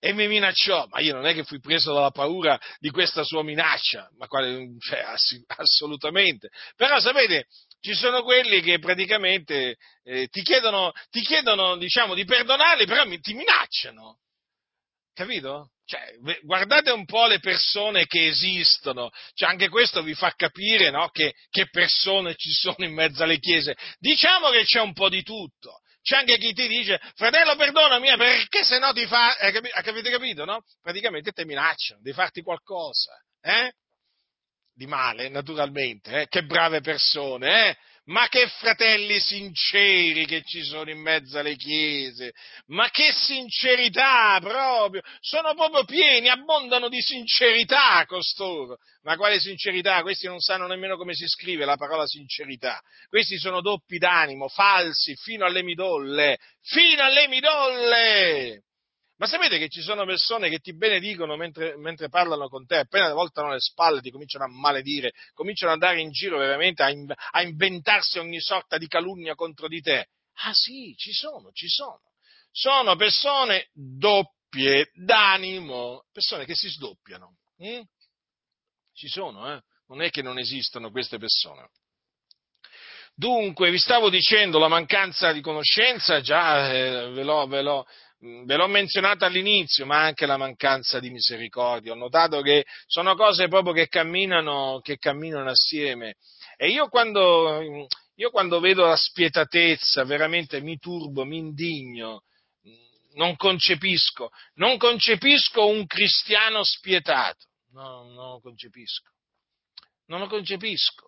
e mi minacciò, ma io non è che fui preso dalla paura di questa sua minaccia, ma quale, cioè, ass- assolutamente, però sapete, ci sono quelli che praticamente eh, ti chiedono, ti chiedono, diciamo, di perdonarli, però mi, ti minacciano, capito? Cioè, guardate un po' le persone che esistono, cioè, anche questo vi fa capire, no, che, che persone ci sono in mezzo alle chiese. Diciamo che c'è un po' di tutto, c'è anche chi ti dice, fratello perdonami, perché se no ti fa, eh, avete capito, no? Praticamente ti minacciano di farti qualcosa, eh? Di male, naturalmente, eh? Che brave persone, eh? Ma che fratelli sinceri che ci sono in mezzo alle chiese, ma che sincerità proprio, sono proprio pieni, abbondano di sincerità costoro, ma quale sincerità, questi non sanno nemmeno come si scrive la parola sincerità, questi sono doppi d'animo, falsi, fino alle midolle, fino alle midolle! Ma sapete che ci sono persone che ti benedicono mentre, mentre parlano con te, appena voltano le spalle ti cominciano a maledire, cominciano ad andare in giro veramente a, in, a inventarsi ogni sorta di calunnia contro di te. Ah sì, ci sono, ci sono. Sono persone doppie d'animo, persone che si sdoppiano. Mm? Ci sono, eh? Non è che non esistano queste persone. Dunque, vi stavo dicendo, la mancanza di conoscenza, già eh, ve l'ho... Ve l'ho Ve l'ho menzionata all'inizio, ma anche la mancanza di misericordia. Ho notato che sono cose proprio che camminano, che camminano assieme. E io quando, io quando vedo la spietatezza, veramente mi turbo, mi indigno, non concepisco, non concepisco un cristiano spietato. No, non lo concepisco. Non lo concepisco.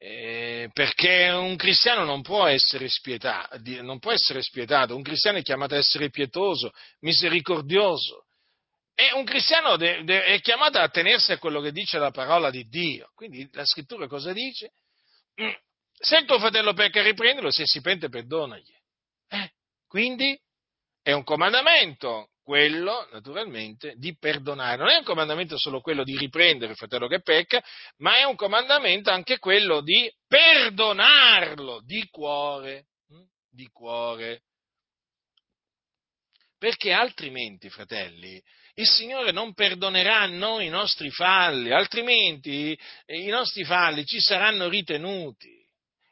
Eh, perché un cristiano non può essere spietato, non può essere spietato, un cristiano è chiamato a essere pietoso, misericordioso, e un cristiano de- de- è chiamato a tenersi a quello che dice la parola di Dio. Quindi la scrittura cosa dice? Se il tuo fratello pecca, riprendilo, se si pente perdonagli. Eh, quindi è un comandamento quello, naturalmente, di perdonare. Non è un comandamento solo quello di riprendere il fratello che pecca, ma è un comandamento anche quello di perdonarlo di cuore, di cuore. Perché altrimenti, fratelli, il Signore non perdonerà a noi i nostri falli, altrimenti i nostri falli ci saranno ritenuti.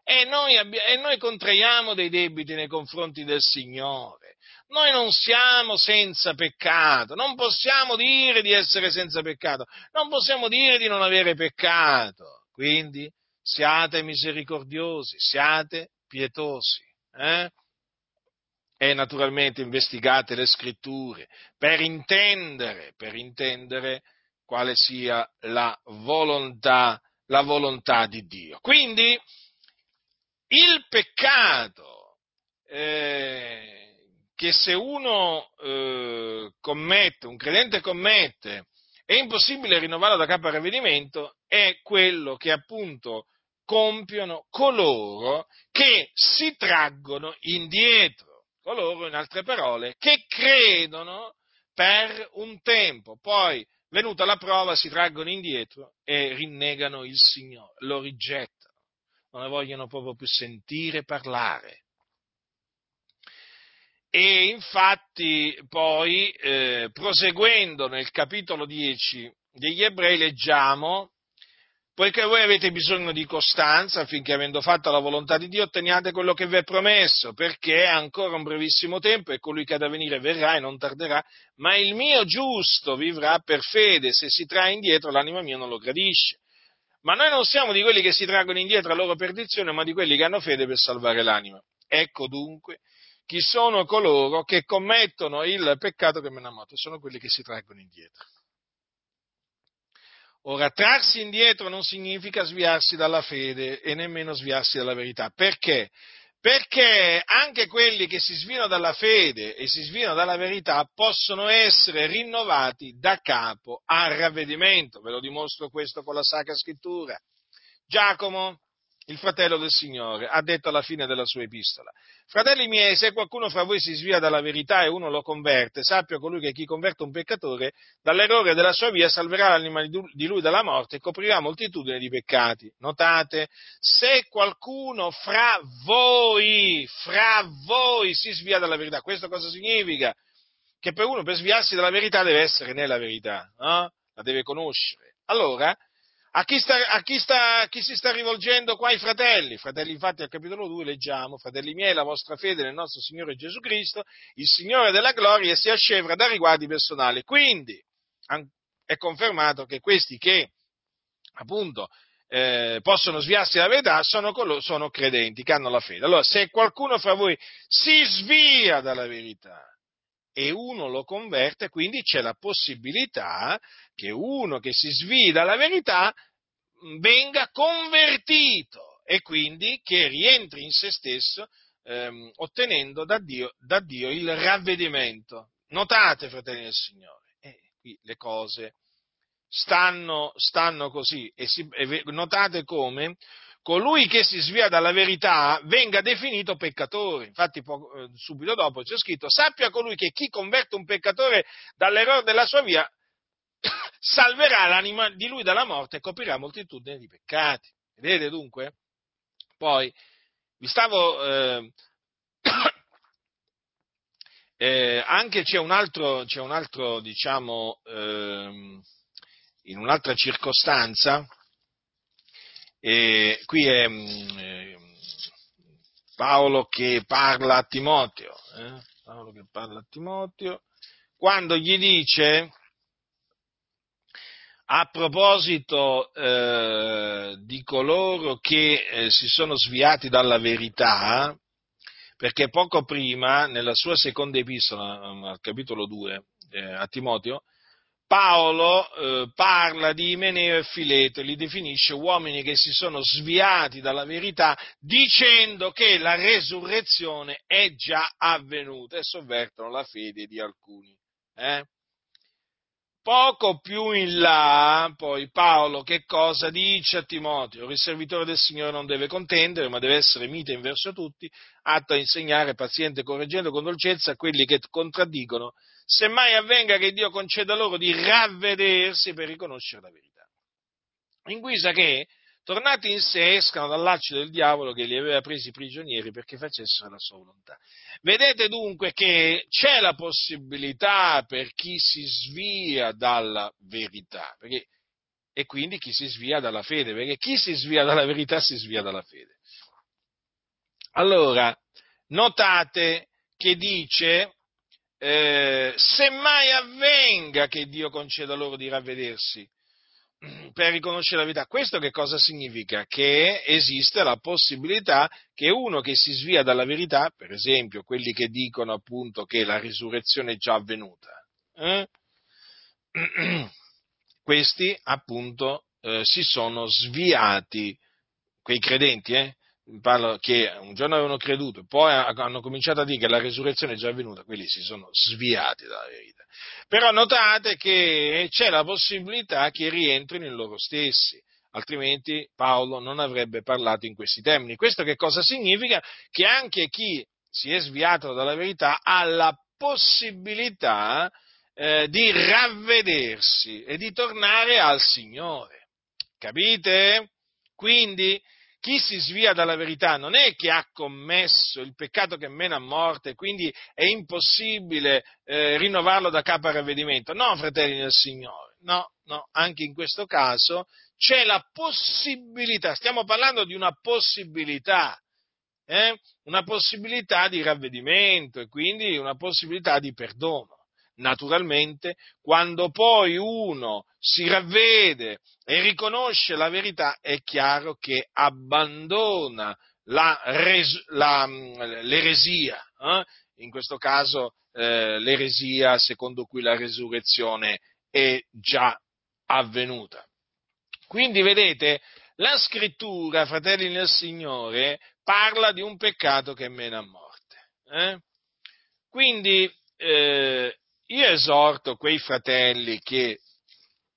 E noi, abbi- e noi contraiamo dei debiti nei confronti del Signore. Noi non siamo senza peccato, non possiamo dire di essere senza peccato, non possiamo dire di non avere peccato. Quindi siate misericordiosi, siate pietosi, eh? E naturalmente investigate le scritture per intendere, per intendere quale sia la volontà, la volontà di Dio. Quindi il peccato eh, che se uno eh, commette, un credente commette, è impossibile rinnovarlo da capo a ravvedimento, è quello che appunto compiono coloro che si traggono indietro, coloro, in altre parole, che credono per un tempo, poi venuta la prova si traggono indietro e rinnegano il Signore, lo rigettano, non ne vogliono proprio più sentire parlare. E infatti poi, eh, proseguendo nel capitolo dieci degli Ebrei, leggiamo: poiché voi avete bisogno di costanza, affinché avendo fatto la volontà di Dio otteniate quello che vi è promesso, perché è ancora un brevissimo tempo e colui che ad avvenire verrà e non tarderà, ma il mio giusto vivrà per fede, se si trae indietro l'anima mia non lo gradisce. Ma noi non siamo di quelli che si traggono indietro la loro perdizione, ma di quelli che hanno fede per salvare l'anima. Ecco dunque chi sono coloro che commettono il peccato che mi hanno amato, sono quelli che si traggono indietro. Ora, trarsi indietro non significa sviarsi dalla fede e nemmeno sviarsi dalla verità. Perché? Perché anche quelli che si sviano dalla fede e si sviano dalla verità possono essere rinnovati da capo al ravvedimento. Ve lo dimostro questo con la Sacra Scrittura. Giacomo, il fratello del Signore, ha detto alla fine della sua epistola: fratelli miei, se qualcuno fra voi si svia dalla verità e uno lo converte, sappia colui che chi converte un peccatore dall'errore della sua via salverà l'anima di lui dalla morte e coprirà moltitudine di peccati. Notate, se qualcuno fra voi, fra voi si svia dalla verità, questo cosa significa? Che per uno, per sviarsi dalla verità, deve essere nella verità, no? La deve conoscere. Allora, A chi, sta, a, chi sta, a chi si sta rivolgendo qua i fratelli? Fratelli, infatti, al capitolo due leggiamo: fratelli miei, la vostra fede nel nostro Signore Gesù Cristo, il Signore della gloria, sia scevra da riguardi personali. Quindi è confermato che questi che, appunto, eh, possono sviarsi dalla verità sono, colo- sono credenti, che hanno la fede. Allora, se qualcuno fra voi si svia dalla verità e uno lo converte, quindi c'è la possibilità che uno che si svii dalla verità venga convertito e quindi che rientri in se stesso ehm, ottenendo da Dio, da Dio il ravvedimento. Notate, fratelli del Signore, eh, qui le cose stanno, stanno così e, si, e notate come colui che si svia dalla verità venga definito peccatore. Infatti po- subito dopo c'è scritto: sappia colui che chi converte un peccatore dall'errore della sua via salverà l'anima di lui dalla morte e coprirà moltitudine di peccati. Vedete dunque? Poi vi stavo eh, eh, anche c'è un altro c'è un altro diciamo eh, in un'altra circostanza. E qui è eh, Paolo che parla a Timoteo, eh? Paolo che parla a Timoteo, quando gli dice, a proposito eh, di coloro che eh, si sono sviati dalla verità, perché poco prima, nella sua seconda epistola, al capitolo due, eh, a Timoteo, Paolo eh, parla di Imeneo e Fileto e li definisce uomini che si sono sviati dalla verità dicendo che la resurrezione è già avvenuta e sovvertono la fede di alcuni. Eh? Poco più in là, poi Paolo che cosa dice a Timoteo? Il servitore del Signore non deve contendere, ma deve essere mite in verso tutti, atto a insegnare, paziente, correggendo con dolcezza a quelli che contraddicono, semmai avvenga che Dio conceda loro di ravvedersi per riconoscere la verità, in guisa che, tornati in sé, escano dal laccio del diavolo che li aveva presi prigionieri perché facessero la sua volontà. Vedete dunque che c'è la possibilità per chi si svia dalla verità, perché, e quindi chi si svia dalla fede, perché chi si svia dalla verità si svia dalla fede. Allora, notate che dice, eh, semmai avvenga che Dio conceda loro di ravvedersi per riconoscere la verità. Questo che cosa significa? Che esiste la possibilità che uno che si svia dalla verità, per esempio quelli che dicono appunto che la risurrezione è già avvenuta, eh? Questi appunto eh, si sono sviati, quei credenti, eh? Parlo che un giorno avevano creduto, poi hanno cominciato a dire che la resurrezione è già avvenuta, quelli si sono sviati dalla verità. Però notate che c'è la possibilità che rientrino in loro stessi, altrimenti Paolo non avrebbe parlato in questi termini. Questo che cosa significa? Che anche chi si è sviato dalla verità ha la possibilità eh, di ravvedersi e di tornare al Signore. Capite? Quindi chi si svia dalla verità non è che ha commesso il peccato che mena a morte, quindi è impossibile eh, rinnovarlo da capo al ravvedimento. No, fratelli del Signore, no, no, anche in questo caso c'è la possibilità, stiamo parlando di una possibilità, eh? Una possibilità di ravvedimento e quindi una possibilità di perdono. naturalmente, quando poi uno si ravvede e riconosce la verità, è chiaro che abbandona la res- la, l'eresia, eh? In questo caso eh, l'eresia secondo cui la resurrezione è già avvenuta. Quindi vedete, la scrittura, fratelli nel Signore, parla di un peccato che mena a morte. Eh? Quindi eh, io esorto quei fratelli che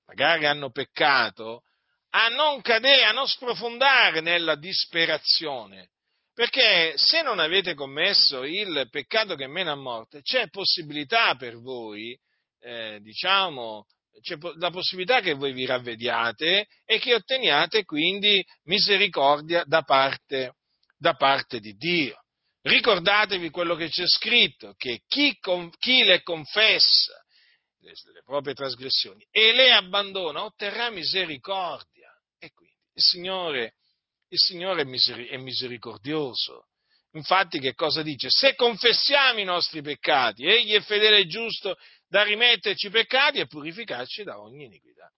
magari hanno peccato a non cadere, a non sprofondare nella disperazione, perché se non avete commesso il peccato che mena a morte, c'è possibilità per voi, eh, diciamo, c'è la possibilità che voi vi ravvediate e che otteniate quindi misericordia da parte, da parte di Dio. Ricordatevi quello che c'è scritto, che chi, chi le confessa le, le proprie trasgressioni e le abbandona otterrà misericordia, e quindi il Signore, il Signore è misericordioso. Infatti che cosa dice? Se confessiamo i nostri peccati, egli è fedele e giusto da rimetterci i peccati e purificarci da ogni iniquità.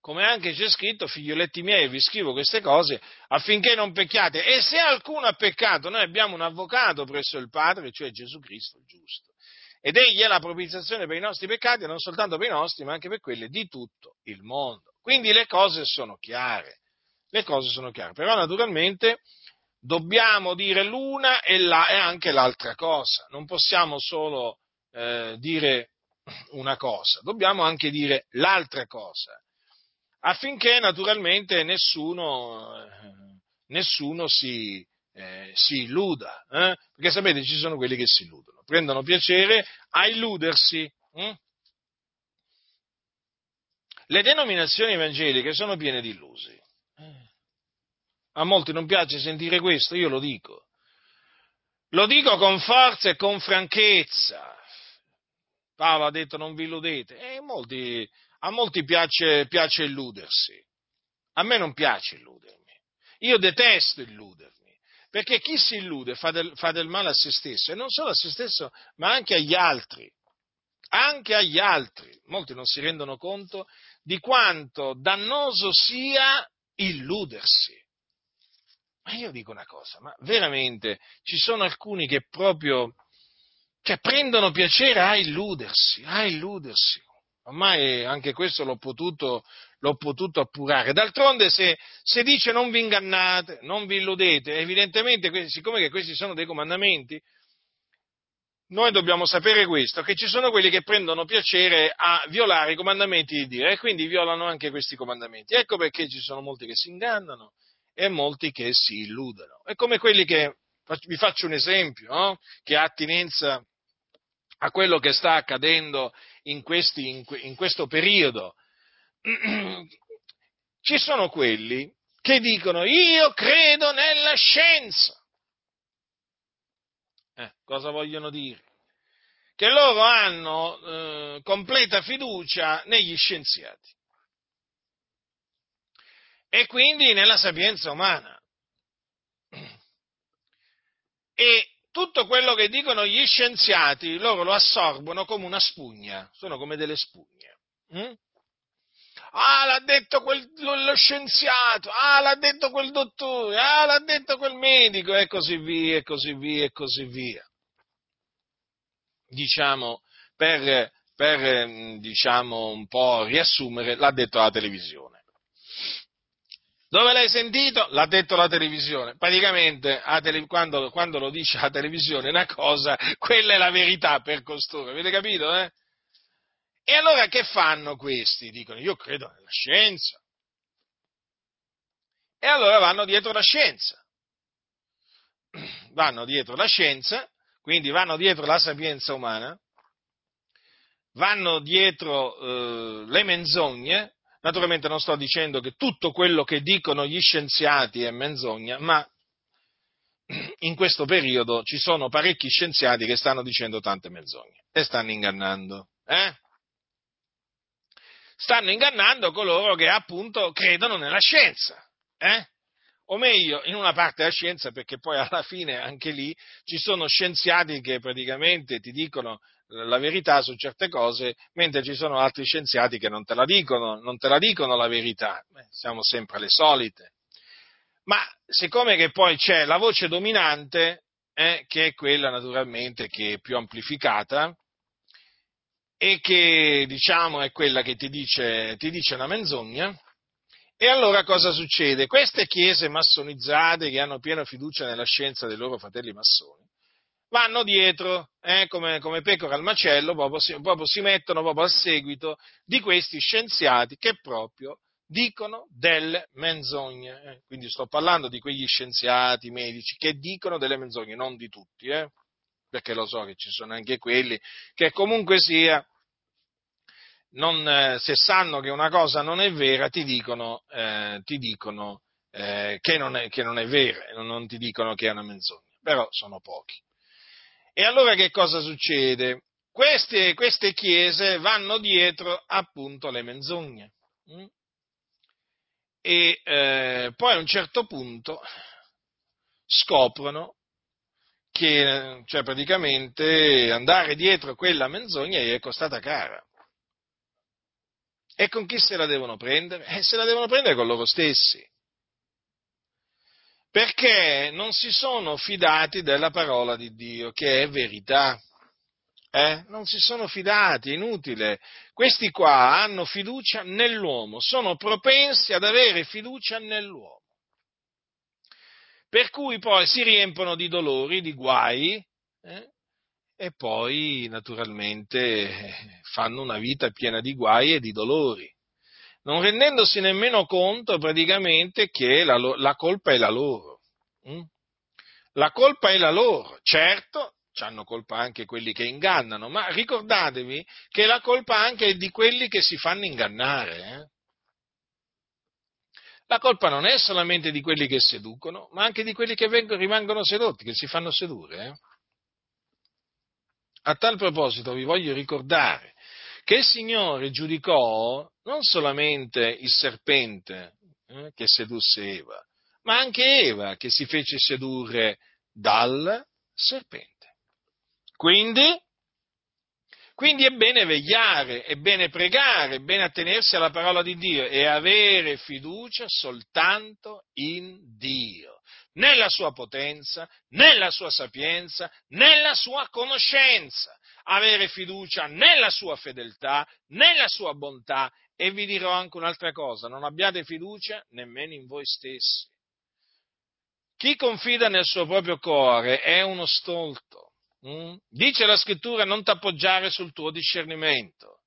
Come anche c'è scritto: figlioletti miei, vi scrivo queste cose affinché non pecchiate, e se alcuno ha peccato, noi abbiamo un avvocato presso il Padre, cioè Gesù Cristo il giusto, ed egli è la propiziazione per i nostri peccati, e non soltanto per i nostri, ma anche per quelli di tutto il mondo. Quindi le cose sono chiare, le cose sono chiare, però naturalmente dobbiamo dire l'una e, la, e anche l'altra cosa, non possiamo solo Eh, dire una cosa, dobbiamo anche dire l'altra cosa, affinché naturalmente nessuno, eh, nessuno si, eh, si illuda, eh? Perché sapete, ci sono quelli che si illudono, prendono piacere a illudersi. Hm? Le denominazioni evangeliche sono piene di illusi. Eh. A molti non piace sentire questo, io lo dico, lo dico con forza e con franchezza. Paolo ha detto: non vi illudete. E molti, a molti piace, piace illudersi. A me non piace illudermi. Io detesto illudermi, perché chi si illude fa del, fa del male a se stesso, e non solo a se stesso, ma anche agli altri. Anche agli altri. Molti non si rendono conto di quanto dannoso sia illudersi. Ma io dico una cosa, ma veramente ci sono alcuni che proprio... Cioè, prendono piacere a illudersi, a illudersi. Ormai anche questo l'ho potuto, l'ho potuto appurare. D'altronde, se, se dice non vi ingannate, non vi illudete, evidentemente, siccome che questi sono dei comandamenti, noi dobbiamo sapere questo, che ci sono quelli che prendono piacere a violare i comandamenti di Dio, e quindi violano anche questi comandamenti. Ecco perché ci sono molti che si ingannano e molti che si illudono. È come quelli che... Vi faccio un esempio, no? Che ha attinenza a quello che sta accadendo in, questi, in, que, in questo periodo. Ci sono quelli che dicono: io credo nella scienza. Eh, cosa vogliono dire? Che loro hanno eh, completa fiducia negli scienziati e quindi nella sapienza umana. E tutto quello che dicono gli scienziati loro lo assorbono come una spugna, sono come delle spugne. Mm? Ah, l'ha detto quel, lo scienziato, ah, l'ha detto quel dottore, ah, l'ha detto quel medico, e così via, e così via, e così via. Diciamo, per, per diciamo, un po' riassumere, l'ha detto la televisione. Dove l'hai sentito? L'ha detto la televisione. Praticamente, a tele, quando, quando lo dice la televisione una cosa, quella è la verità per costoro. Avete capito, eh? E allora che fanno questi? Dicono: io credo nella scienza. E allora vanno dietro la scienza. Vanno dietro la scienza, quindi vanno dietro la sapienza umana, vanno dietro eh, le menzogne. Naturalmente non sto dicendo che tutto quello che dicono gli scienziati è menzogna, ma in questo periodo ci sono parecchi scienziati che stanno dicendo tante menzogne e stanno ingannando. Eh? Stanno ingannando coloro che appunto credono nella scienza. Eh? o meglio in una parte la scienza, perché poi alla fine anche lì ci sono scienziati che praticamente ti dicono la verità su certe cose, mentre ci sono altri scienziati che non te la dicono, non te la dicono la verità. Beh, siamo sempre alle solite. Ma siccome che poi c'è la voce dominante, eh, che è quella naturalmente che è più amplificata e che diciamo è quella che ti dice, ti dice una menzogna, e allora cosa succede? Queste chiese massonizzate che hanno piena fiducia nella scienza dei loro fratelli massoni vanno dietro, eh, come, come pecore al macello, proprio si, proprio si mettono proprio al seguito di questi scienziati che proprio dicono delle menzogne. Eh. Quindi sto parlando di quegli scienziati medici che dicono delle menzogne, non di tutti, eh, perché lo so che ci sono anche quelli che comunque sia, non, se sanno che una cosa non è vera, ti dicono, eh, ti dicono eh, che, non è, che non è vera, non ti dicono che è una menzogna, però sono pochi. E allora che cosa succede? Queste, queste chiese vanno dietro appunto le menzogne. Hm? E eh, poi a un certo punto scoprono che, cioè, praticamente andare dietro quella menzogna gli è costata cara. E con chi se la devono prendere? Eh, se la devono prendere con loro stessi, perché non si sono fidati della parola di Dio, che è verità. Eh? Non si sono fidati, è inutile. Questi qua hanno fiducia nell'uomo, sono propensi ad avere fiducia nell'uomo, per cui poi si riempiono di dolori, di guai, eh? E poi naturalmente fanno una vita piena di guai e di dolori, non rendendosi nemmeno conto praticamente che la, la colpa è la loro. Hm? La colpa è la loro, certo, hanno colpa anche quelli che ingannano, ma ricordatevi che la colpa anche è di quelli che si fanno ingannare. Eh? La colpa non è solamente di quelli che seducono, ma anche di quelli che vengono, rimangono sedotti, che si fanno sedurre. Eh? A tal proposito vi voglio ricordare che il Signore giudicò non solamente il serpente eh, che sedusse Eva, ma anche Eva che si fece sedurre dal serpente. Quindi, quindi è bene vegliare, è bene pregare, è bene attenersi alla parola di Dio e avere fiducia soltanto in Dio, nella sua potenza, nella sua sapienza, nella sua conoscenza, avere fiducia nella sua fedeltà, nella sua bontà. E vi dirò anche un'altra cosa: non abbiate fiducia nemmeno in voi stessi. Chi confida nel suo proprio cuore è uno stolto. Mm? Dice la scrittura: non t'appoggiare sul tuo discernimento.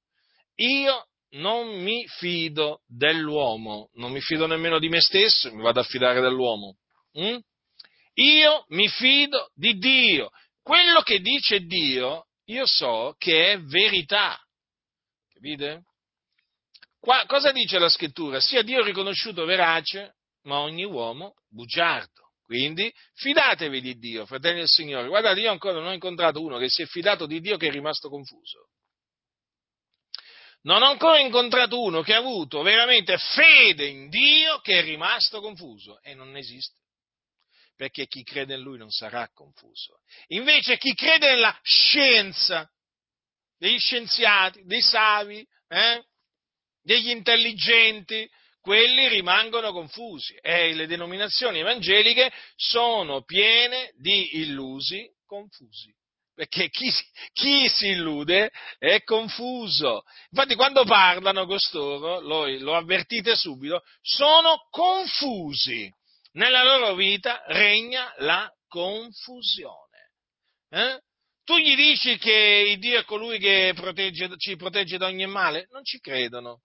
Io non mi fido dell'uomo, non mi fido nemmeno di me stesso, mi vado a fidare dell'uomo. Mm? Io mi fido di Dio. Quello che dice Dio io so che è verità. Capite? Qua, cosa dice la scrittura? Sia Dio riconosciuto verace, ma ogni uomo bugiardo. Quindi fidatevi di Dio, fratelli del Signore. Guardate, io ancora non ho incontrato uno che si è fidato di Dio che è rimasto confuso. Non ho ancora incontrato uno che ha avuto veramente fede in Dio che è rimasto confuso. E non esiste. Perché chi crede in Lui non sarà confuso. Invece chi crede nella scienza, degli scienziati, dei savi, eh, degli intelligenti, quelli rimangono confusi, e le denominazioni evangeliche sono piene di illusi confusi, perché chi, chi si illude è confuso. Infatti quando parlano costoro, lo, lo avvertite subito, sono confusi, nella loro vita regna la confusione. Eh? Tu gli dici che il Dio è colui che protegge, ci protegge da ogni male? Non ci credono.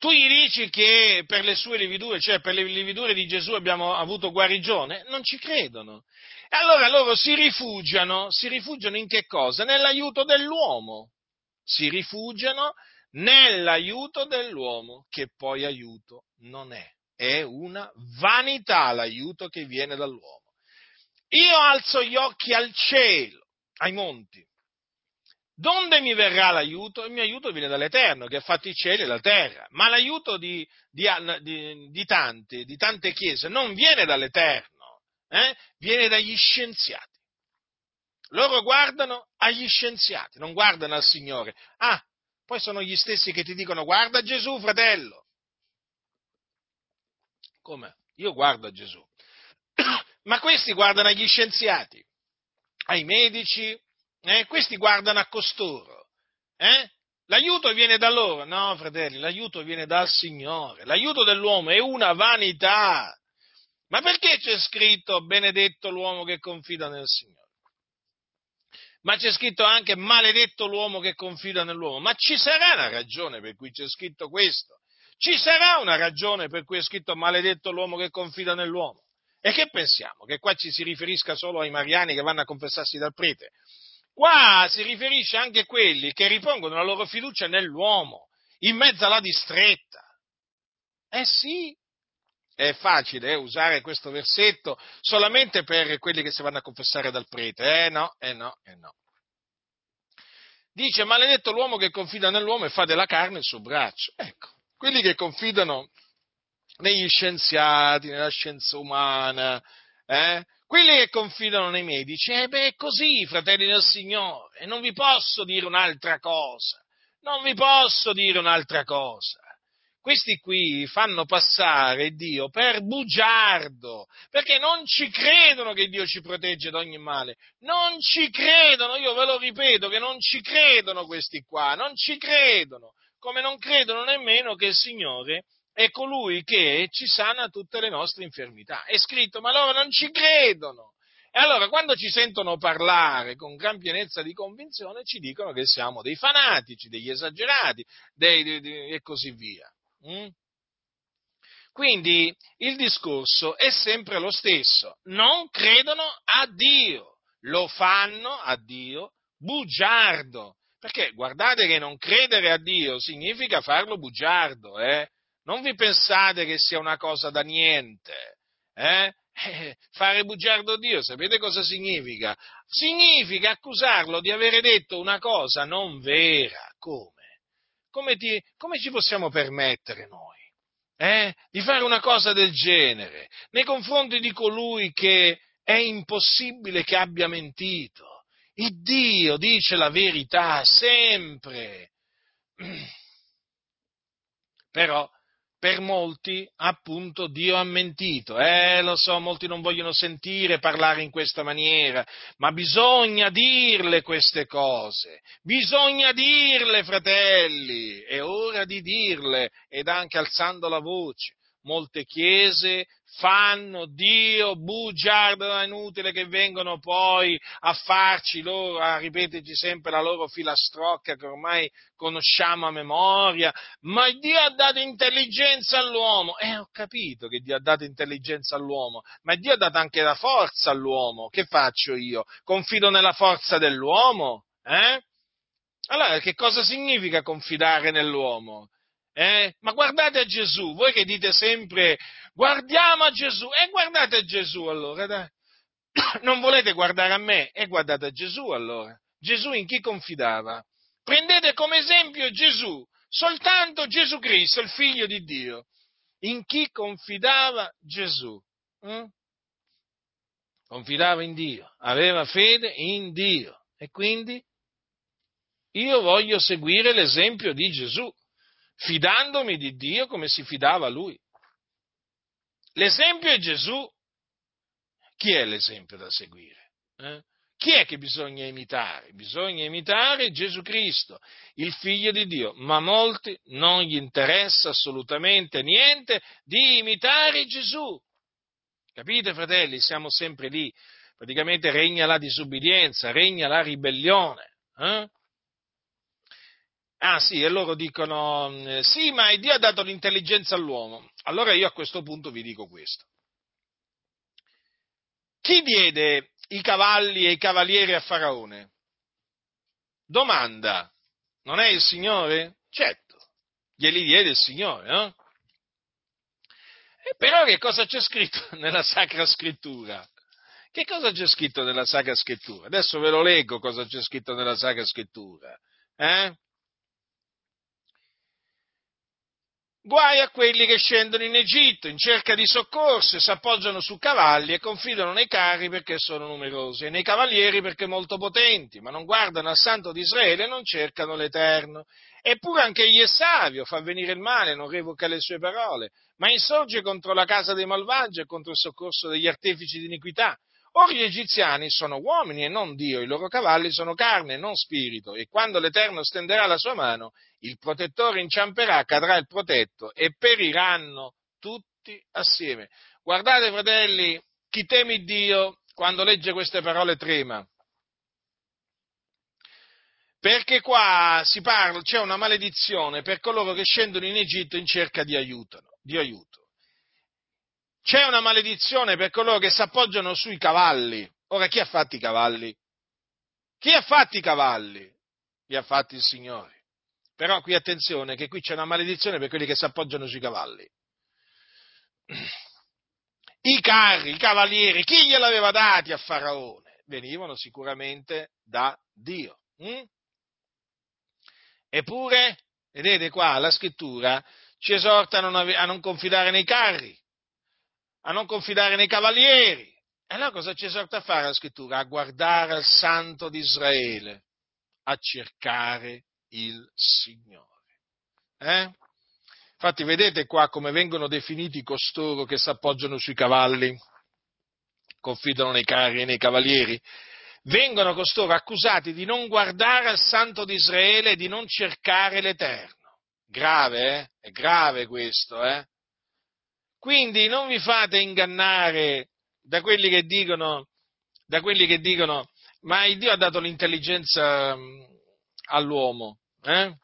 Tu gli dici che per le sue lividure, cioè per le lividure di Gesù abbiamo avuto guarigione? Non ci credono. E allora loro si rifugiano, si rifugiano in che cosa? Nell'aiuto dell'uomo. Si rifugiano nell'aiuto dell'uomo, che poi aiuto non è. È una vanità l'aiuto che viene dall'uomo. Io alzo gli occhi al cielo, ai monti. Donde mi verrà l'aiuto? Il mio aiuto viene dall'Eterno, che ha fatto i cieli e la terra. Ma l'aiuto di, di, di, di tanti, di tante chiese, non viene dall'Eterno, eh? Viene dagli scienziati. Loro guardano agli scienziati, non guardano al Signore. Ah, poi sono gli stessi che ti dicono: guarda Gesù, fratello. Come? Io guardo a Gesù. Ma questi guardano agli scienziati, ai medici, eh? Questi guardano a costoro. Eh? L'aiuto viene da loro. No, fratelli, l'aiuto viene dal Signore. L'aiuto dell'uomo è una vanità. Ma perché c'è scritto benedetto l'uomo che confida nel Signore? Ma c'è scritto anche maledetto l'uomo che confida nell'uomo. Ma ci sarà una ragione per cui c'è scritto questo? Ci sarà una ragione per cui è scritto maledetto l'uomo che confida nell'uomo? E che pensiamo? Che qua ci si riferisca solo ai mariani che vanno a confessarsi dal prete? Qua si riferisce anche a quelli che ripongono la loro fiducia nell'uomo, in mezzo alla distretta. Eh sì, è facile eh, usare questo versetto solamente per quelli che si vanno a confessare dal prete. Eh no, eh no, eh no. Dice, maledetto l'uomo che confida nell'uomo e fa della carne il suo braccio. Ecco, quelli che confidano negli scienziati, nella scienza umana, eh? Quelli che confidano nei medici, eh beh, è così, fratelli del Signore, e non vi posso dire un'altra cosa, non vi posso dire un'altra cosa. Questi qui fanno passare Dio per bugiardo, perché non ci credono che Dio ci protegge da ogni male, non ci credono, io ve lo ripeto, che non ci credono questi qua, non ci credono, come non credono nemmeno che il Signore è colui che ci sana tutte le nostre infermità. È scritto, ma loro non ci credono. E allora, quando ci sentono parlare con gran pienezza di convinzione, ci dicono che siamo dei fanatici, degli esagerati, dei, dei, dei, e così via. Mm? Quindi, il discorso è sempre lo stesso. Non credono a Dio. Lo fanno a Dio bugiardo. Perché, guardate che non credere a Dio significa farlo bugiardo, eh? Non vi pensate che sia una cosa da niente, eh? Eh, fare bugiardo Dio, sapete cosa significa? Significa accusarlo di avere detto una cosa non vera. Come? Come, ti, come ci possiamo permettere noi, eh? Di fare una cosa del genere nei confronti di colui che è impossibile che abbia mentito? Il Dio dice la verità sempre. Però per molti, appunto, Dio ha mentito. Eh, lo so, molti non vogliono sentire parlare in questa maniera, ma bisogna dirle queste cose, bisogna dirle, fratelli, è ora di dirle, ed anche alzando la voce. Molte chiese fanno Dio bugiardo, è inutile che vengono poi a farci loro, a ripeterci sempre la loro filastrocca che ormai conosciamo a memoria, ma Dio ha dato intelligenza all'uomo. Eh, ho capito che Dio ha dato intelligenza all'uomo, ma Dio ha dato anche la forza all'uomo. Che faccio io? Confido nella forza dell'uomo? Eh? Allora, che cosa significa confidare nell'uomo? Eh? Ma guardate a Gesù, voi che dite sempre guardiamo a Gesù, e eh, guardate a Gesù allora, dai. Non volete guardare a me, e eh, guardate a Gesù allora. Gesù in chi confidava? Prendete come esempio Gesù, soltanto Gesù Cristo, il Figlio di Dio. In chi confidava Gesù? Mm? Confidava in Dio, aveva fede in Dio, e quindi io voglio seguire l'esempio di Gesù, fidandomi di Dio come si fidava lui. L'esempio è Gesù. Chi è l'esempio da seguire? Eh? Chi è che bisogna imitare? Bisogna imitare Gesù Cristo, il Figlio di Dio, ma a molti non gli interessa assolutamente niente di imitare Gesù. Capite, fratelli? Siamo sempre lì. Praticamente regna la disubbidienza, regna la ribellione. Eh? Ah sì, e loro dicono, sì, ma Dio ha dato l'intelligenza all'uomo. Allora io a questo punto vi dico questo. Chi diede i cavalli e i cavalieri a Faraone? Domanda, non è il Signore? Certo, glieli diede il Signore, no? E però che cosa c'è scritto nella Sacra Scrittura? Che cosa c'è scritto nella Sacra Scrittura? Adesso ve lo leggo cosa c'è scritto nella Sacra Scrittura. Eh? Guai a quelli che scendono in Egitto in cerca di soccorso, si appoggiano su cavalli e confidano nei carri perché sono numerosi e nei cavalieri perché molto potenti, ma non guardano al Santo di Israele e non cercano l'Eterno. Eppure anche gli è savio, fa venire il male, non revoca le sue parole, ma insorge contro la casa dei malvagi e contro il soccorso degli artefici di iniquità. Or gli egiziani sono uomini e non Dio, i loro cavalli sono carne e non spirito, e quando l'Eterno stenderà la sua mano, il protettore inciamperà, cadrà il protetto, e periranno tutti assieme. Guardate, fratelli, chi teme Dio, quando legge queste parole trema, perché qua si parla, c'è una maledizione per coloro che scendono in Egitto in cerca di aiuto, di aiuto. C'è una maledizione per coloro che si appoggiano sui cavalli. Ora, chi ha fatto i cavalli? Chi ha fatto i cavalli? Li ha fatti il Signore. Però qui attenzione, che qui c'è una maledizione per quelli che si appoggiano sui cavalli. I carri, i cavalieri, chi gliel'aveva dati a Faraone? Venivano sicuramente da Dio. Mm? Eppure, vedete qua, la Scrittura ci esorta a non confidare nei carri, a non confidare nei cavalieri. E allora cosa ci esorta a fare la Scrittura? A guardare al Santo di Israele, a cercare il Signore. Eh? Infatti vedete qua come vengono definiti costoro che si appoggiano sui cavalli, confidano nei carri e nei cavalieri. Vengono costoro accusati di non guardare al Santo di Israele e di non cercare l'Eterno. Grave, eh? È grave questo, eh? Quindi non vi fate ingannare da quelli che dicono, da quelli che dicono, ma il Dio ha dato l'intelligenza all'uomo, eh?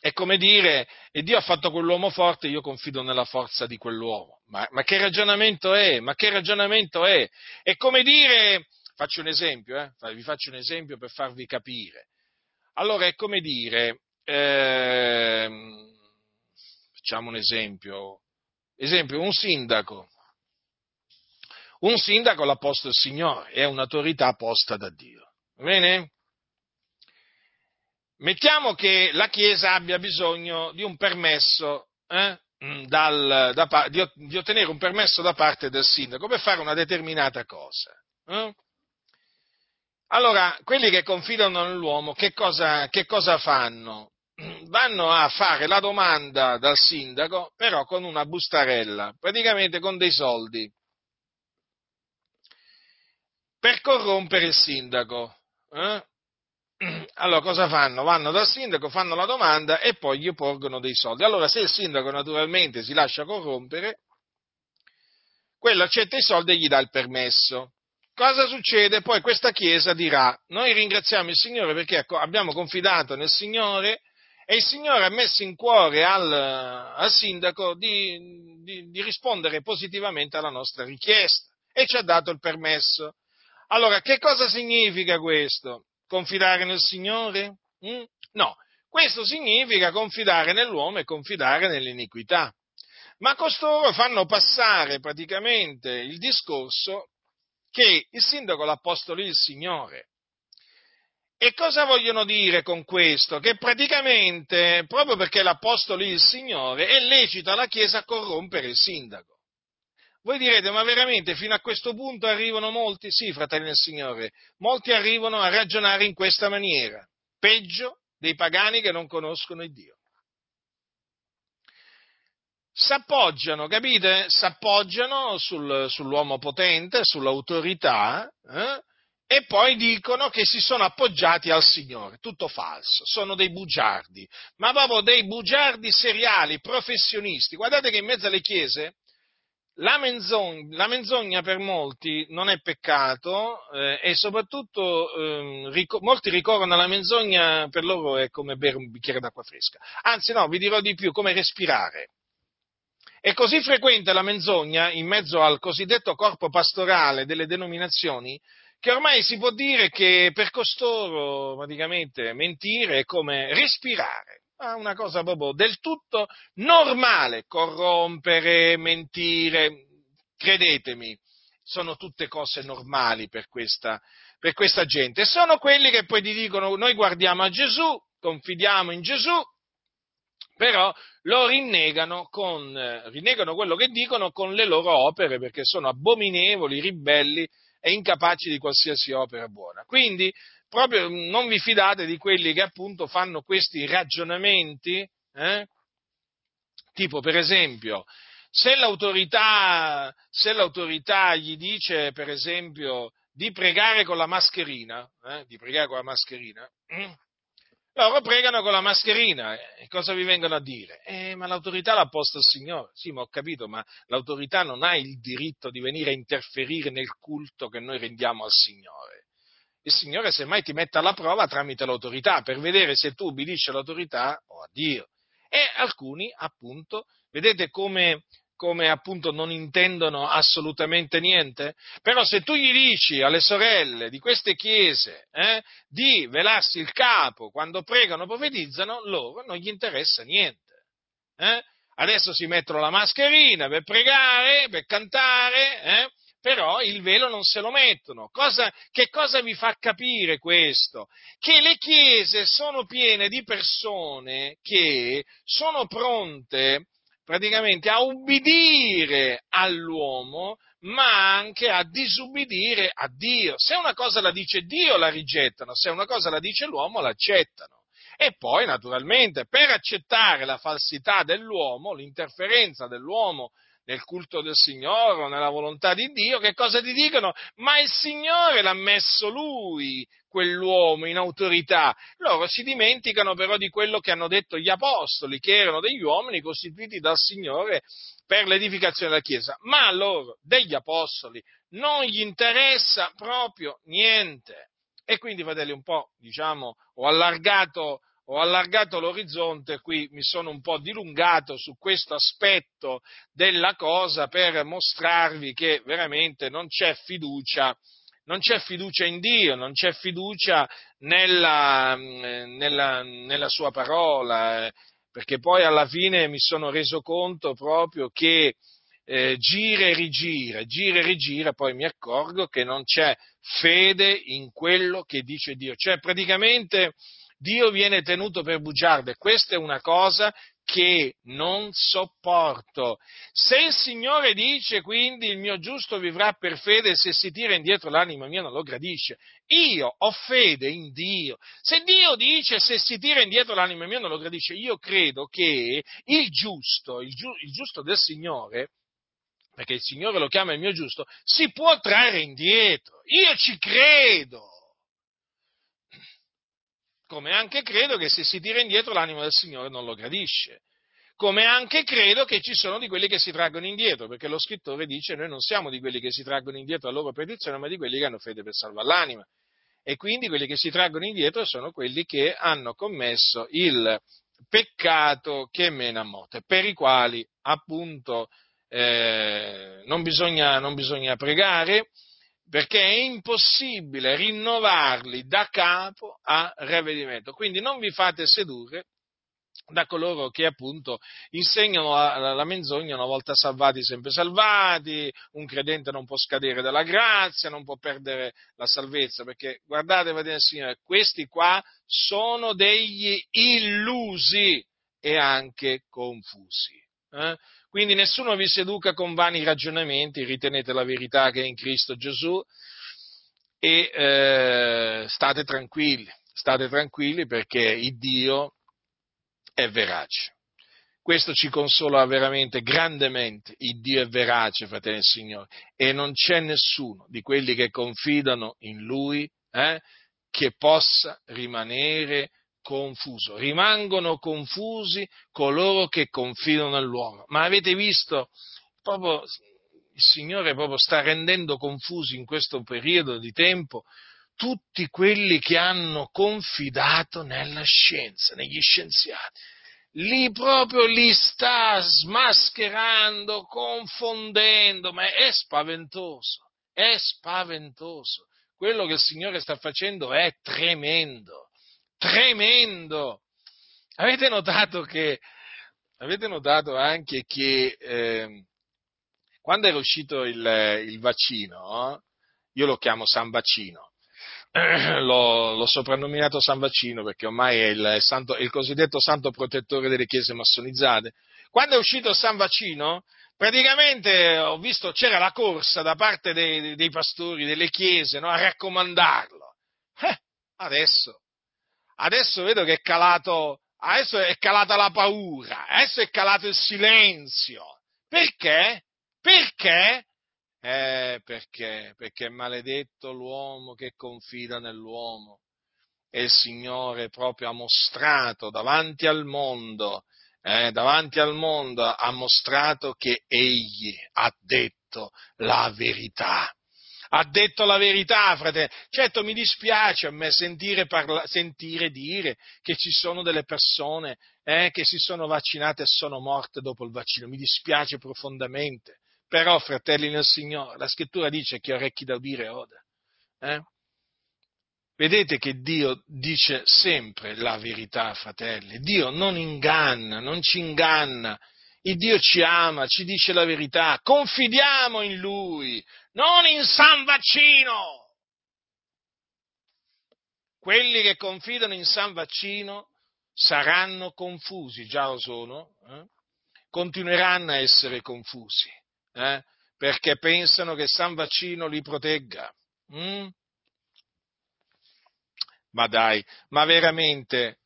È come dire, e Dio ha fatto quell'uomo forte, io confido nella forza di quell'uomo. Ma, ma che ragionamento è? Ma che ragionamento è? È come dire, faccio un esempio, eh? Vi faccio un esempio per farvi capire. Allora è come dire, eh, facciamo un esempio. Esempio, un sindaco, un sindaco l'ha posto il Signore, è un'autorità posta da Dio, va bene? Mettiamo che la Chiesa abbia bisogno di un permesso, eh, dal, da, di, di ottenere un permesso da parte del sindaco per fare una determinata cosa. Eh? Allora, quelli che confidano nell'uomo, che cosa, che cosa fanno? Vanno a fare la domanda dal sindaco, però con una bustarella, praticamente con dei soldi, per corrompere il sindaco. Eh? Allora cosa fanno? Vanno dal sindaco, fanno la domanda e poi gli porgono dei soldi. Allora se il sindaco naturalmente si lascia corrompere, quello accetta i soldi e gli dà il permesso. Cosa succede? Poi questa Chiesa dirà: noi ringraziamo il Signore perché abbiamo confidato nel Signore e il Signore ha messo in cuore al, al sindaco di, di, di rispondere positivamente alla nostra richiesta e ci ha dato il permesso. Allora, che cosa significa questo? Confidare nel Signore? Mm? No, questo significa confidare nell'uomo e confidare nell'iniquità. Ma costoro fanno passare praticamente il discorso che il sindaco l'ha posto lì il Signore. E cosa vogliono dire con questo? Che praticamente, proprio perché l'ha posto lì il Signore, è lecito alla Chiesa corrompere il sindaco. Voi direte, ma veramente fino a questo punto arrivano molti? Sì, fratelli del Signore, molti arrivano a ragionare in questa maniera, peggio dei pagani che non conoscono il Dio. S'appoggiano, capite? S'appoggiano sul, sull'uomo potente, sull'autorità, eh? E poi dicono che si sono appoggiati al Signore, tutto falso, sono dei bugiardi, ma proprio dei bugiardi seriali, professionisti. Guardate che in mezzo alle chiese la menzogna, la menzogna per molti non è peccato, eh, e soprattutto eh, ric- molti ricorrono alla menzogna, per loro è come bere un bicchiere d'acqua fresca, anzi no, vi dirò di più, come respirare. È così frequente la menzogna in mezzo al cosiddetto corpo pastorale delle denominazioni che ormai si può dire che per costoro praticamente mentire è come respirare, ma una cosa proprio del tutto normale, corrompere, mentire, credetemi, sono tutte cose normali per questa, per questa gente. Sono quelli che poi ti dicono: noi guardiamo a Gesù, confidiamo in Gesù, però lo rinnegano, con, rinnegano quello che dicono con le loro opere, perché sono abominevoli, ribelli e incapaci di qualsiasi opera buona. Quindi proprio non vi fidate di quelli che appunto fanno questi ragionamenti, eh? Tipo per esempio, se l'autorità, se l'autorità gli dice per esempio di pregare con la mascherina, eh? di pregare con la mascherina, mm, loro pregano con la mascherina, e cosa vi vengono a dire? Eh, ma l'autorità l'ha posta il Signore. Sì, ma ho capito, ma l'autorità non ha il diritto di venire a interferire nel culto che noi rendiamo al Signore. Il Signore semmai ti mette alla prova tramite l'autorità, per vedere se tu ubbidisci all'autorità o a Dio. E alcuni, appunto, vedete come, come appunto non intendono assolutamente niente? Però se tu gli dici alle sorelle di queste chiese eh, di velarsi il capo quando pregano, profetizzano, loro non gli interessa niente. Eh? Adesso si mettono la mascherina per pregare, per cantare, eh? Però il velo non se lo mettono. Cosa, che cosa vi fa capire questo? Che le chiese sono piene di persone che sono pronte praticamente a ubbidire all'uomo, ma anche a disubbidire a Dio. Se una cosa la dice Dio la rigettano, se una cosa la dice l'uomo l'accettano. E poi naturalmente per accettare la falsità dell'uomo, l'interferenza dell'uomo nel culto del Signore o nella volontà di Dio, che cosa ti dicono? Ma il Signore l'ha messo lui, quell'uomo, in autorità. Loro si dimenticano però di quello che hanno detto gli apostoli, che erano degli uomini costituiti dal Signore per l'edificazione della Chiesa. Ma a loro, degli apostoli, non gli interessa proprio niente. E quindi, fratelli, un po', diciamo, ho allargato... Ho allargato l'orizzonte, qui mi sono un po' dilungato su questo aspetto della cosa per mostrarvi che veramente non c'è fiducia, non c'è fiducia in Dio, non c'è fiducia nella, nella, nella sua parola, eh, perché poi alla fine mi sono reso conto proprio che eh, gira e rigira, gira e rigira, poi mi accorgo che non c'è fede in quello che dice Dio, cioè praticamente Dio viene tenuto per bugiardo, e questa è una cosa che non sopporto. Se il Signore dice quindi il mio giusto vivrà per fede, se si tira indietro l'anima mia non lo gradisce. Io ho fede in Dio. Se Dio dice se si tira indietro l'anima mia non lo gradisce, io credo che il giusto, il, giu, il giusto del Signore, perché il Signore lo chiama il mio giusto, si può trarre indietro. Io ci credo. Come anche credo che se si tira indietro l'anima del Signore non lo gradisce. Come anche credo che ci sono di quelli che si traggono indietro, perché lo scrittore dice: noi non siamo di quelli che si traggono indietro alla loro perdizione, ma di quelli che hanno fede per salvare l'anima. E quindi quelli che si traggono indietro sono quelli che hanno commesso il peccato che mena a morte, per i quali appunto eh, non bisogna, non bisogna pregare, perché è impossibile rinnovarli da capo a ravvedimento. Quindi non vi fate sedurre da coloro che appunto insegnano la, la menzogna: una volta salvati, sempre salvati, un credente non può scadere dalla grazia, non può perdere la salvezza, perché guardate, vedete Signore, questi qua sono degli illusi e anche confusi. Eh? Quindi nessuno vi seduca con vani ragionamenti, ritenete la verità che è in Cristo Gesù e eh, state tranquilli, state tranquilli perché il Dio è verace. Questo ci consola veramente grandemente, il Dio è verace, fratelli del Signore, e non c'è nessuno di quelli che confidano in Lui eh, che possa rimanere confuso. Rimangono confusi coloro che confidano nell'uomo. Ma avete visto, proprio il Signore proprio sta rendendo confusi in questo periodo di tempo tutti quelli che hanno confidato nella scienza, negli scienziati. Li proprio li sta smascherando, confondendo, ma è spaventoso, è spaventoso. Quello che il Signore sta facendo è tremendo. Tremendo! Avete notato che, avete notato anche che eh, quando era uscito il, il vaccino, io lo chiamo San Vaccino, l'ho, l'ho soprannominato San Vaccino perché ormai è il, santo, il cosiddetto santo protettore delle chiese massonizzate. Quando è uscito San Vaccino, praticamente ho visto c'era la corsa da parte dei, dei pastori delle chiese, no, a raccomandarlo. Eh, adesso, adesso vedo che è calato, adesso è calata la paura, adesso è calato il silenzio. Perché? Perché? Eh, perché? Perché è maledetto l'uomo che confida nell'uomo. E il Signore proprio ha mostrato davanti al mondo, eh, davanti al mondo ha mostrato che Egli ha detto la verità. Ha detto la verità, fratello. Certo, mi dispiace a me sentire, parla- sentire dire che ci sono delle persone eh, che si sono vaccinate e sono morte dopo il vaccino. Mi dispiace profondamente. Però, fratelli nel Signore, la Scrittura dice che orecchi da udire oda. Eh? Vedete che Dio dice sempre la verità, fratelli. Dio non inganna, non ci inganna. Il Dio ci ama, ci dice la verità. Confidiamo in Lui, non in San Vaccino. Quelli che confidano in San Vaccino saranno confusi, già lo sono, eh? Continueranno a essere confusi, eh? Perché pensano che San Vaccino li protegga. Mm? Ma dai, ma veramente...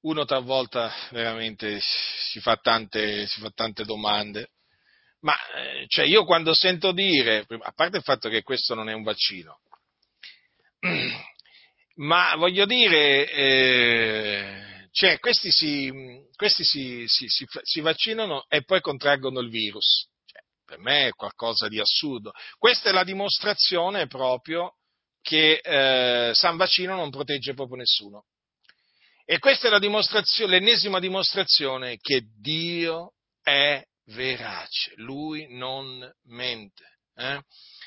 Uno talvolta veramente si fa tante, si fa tante domande, ma cioè, io quando sento dire, a parte il fatto che questo non è un vaccino, ma voglio dire, eh, cioè, questi, si, questi si, si, si, si vaccinano e poi contraggono il virus, cioè, per me è qualcosa di assurdo. Questa è la dimostrazione proprio che eh, San Vaccino non protegge proprio nessuno. E questa è la dimostrazione, l'ennesima dimostrazione che Dio è verace, Lui non mente, eh?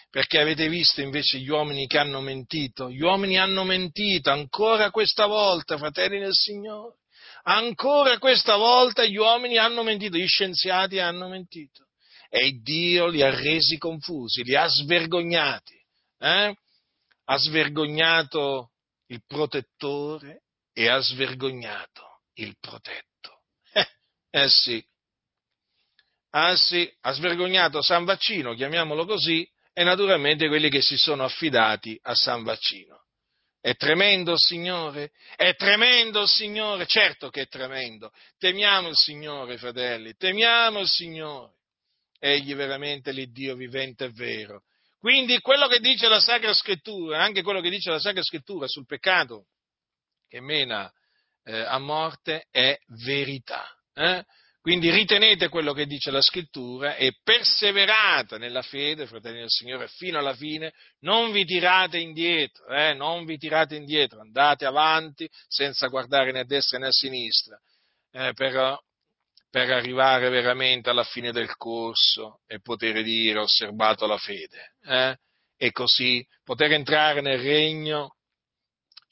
Perché avete visto invece gli uomini che hanno mentito, gli uomini hanno mentito ancora questa volta, fratelli del Signore, ancora questa volta gli uomini hanno mentito, gli scienziati hanno mentito e Dio li ha resi confusi, li ha svergognati, eh? Ha svergognato il protettore e ha svergognato il protetto. Eh, eh sì, ah sì, ha svergognato San Vaccino, chiamiamolo così, e naturalmente quelli che si sono affidati a San Vaccino. È tremendo il Signore, è tremendo il Signore, certo che è tremendo. Temiamo il Signore, fratelli, temiamo il Signore. Egli veramente l'Iddio vivente e vero. Quindi quello che dice la Sacra Scrittura, anche quello che dice la Sacra Scrittura sul peccato, che mena eh, a morte, è verità. Eh? Quindi ritenete quello che dice la Scrittura e perseverate nella fede, fratelli del Signore, fino alla fine, non vi tirate indietro, eh? non vi tirate indietro, andate avanti senza guardare né a destra né a sinistra, eh, però per arrivare veramente alla fine del corso e poter dire ho osservato la fede, eh? e così poter entrare nel regno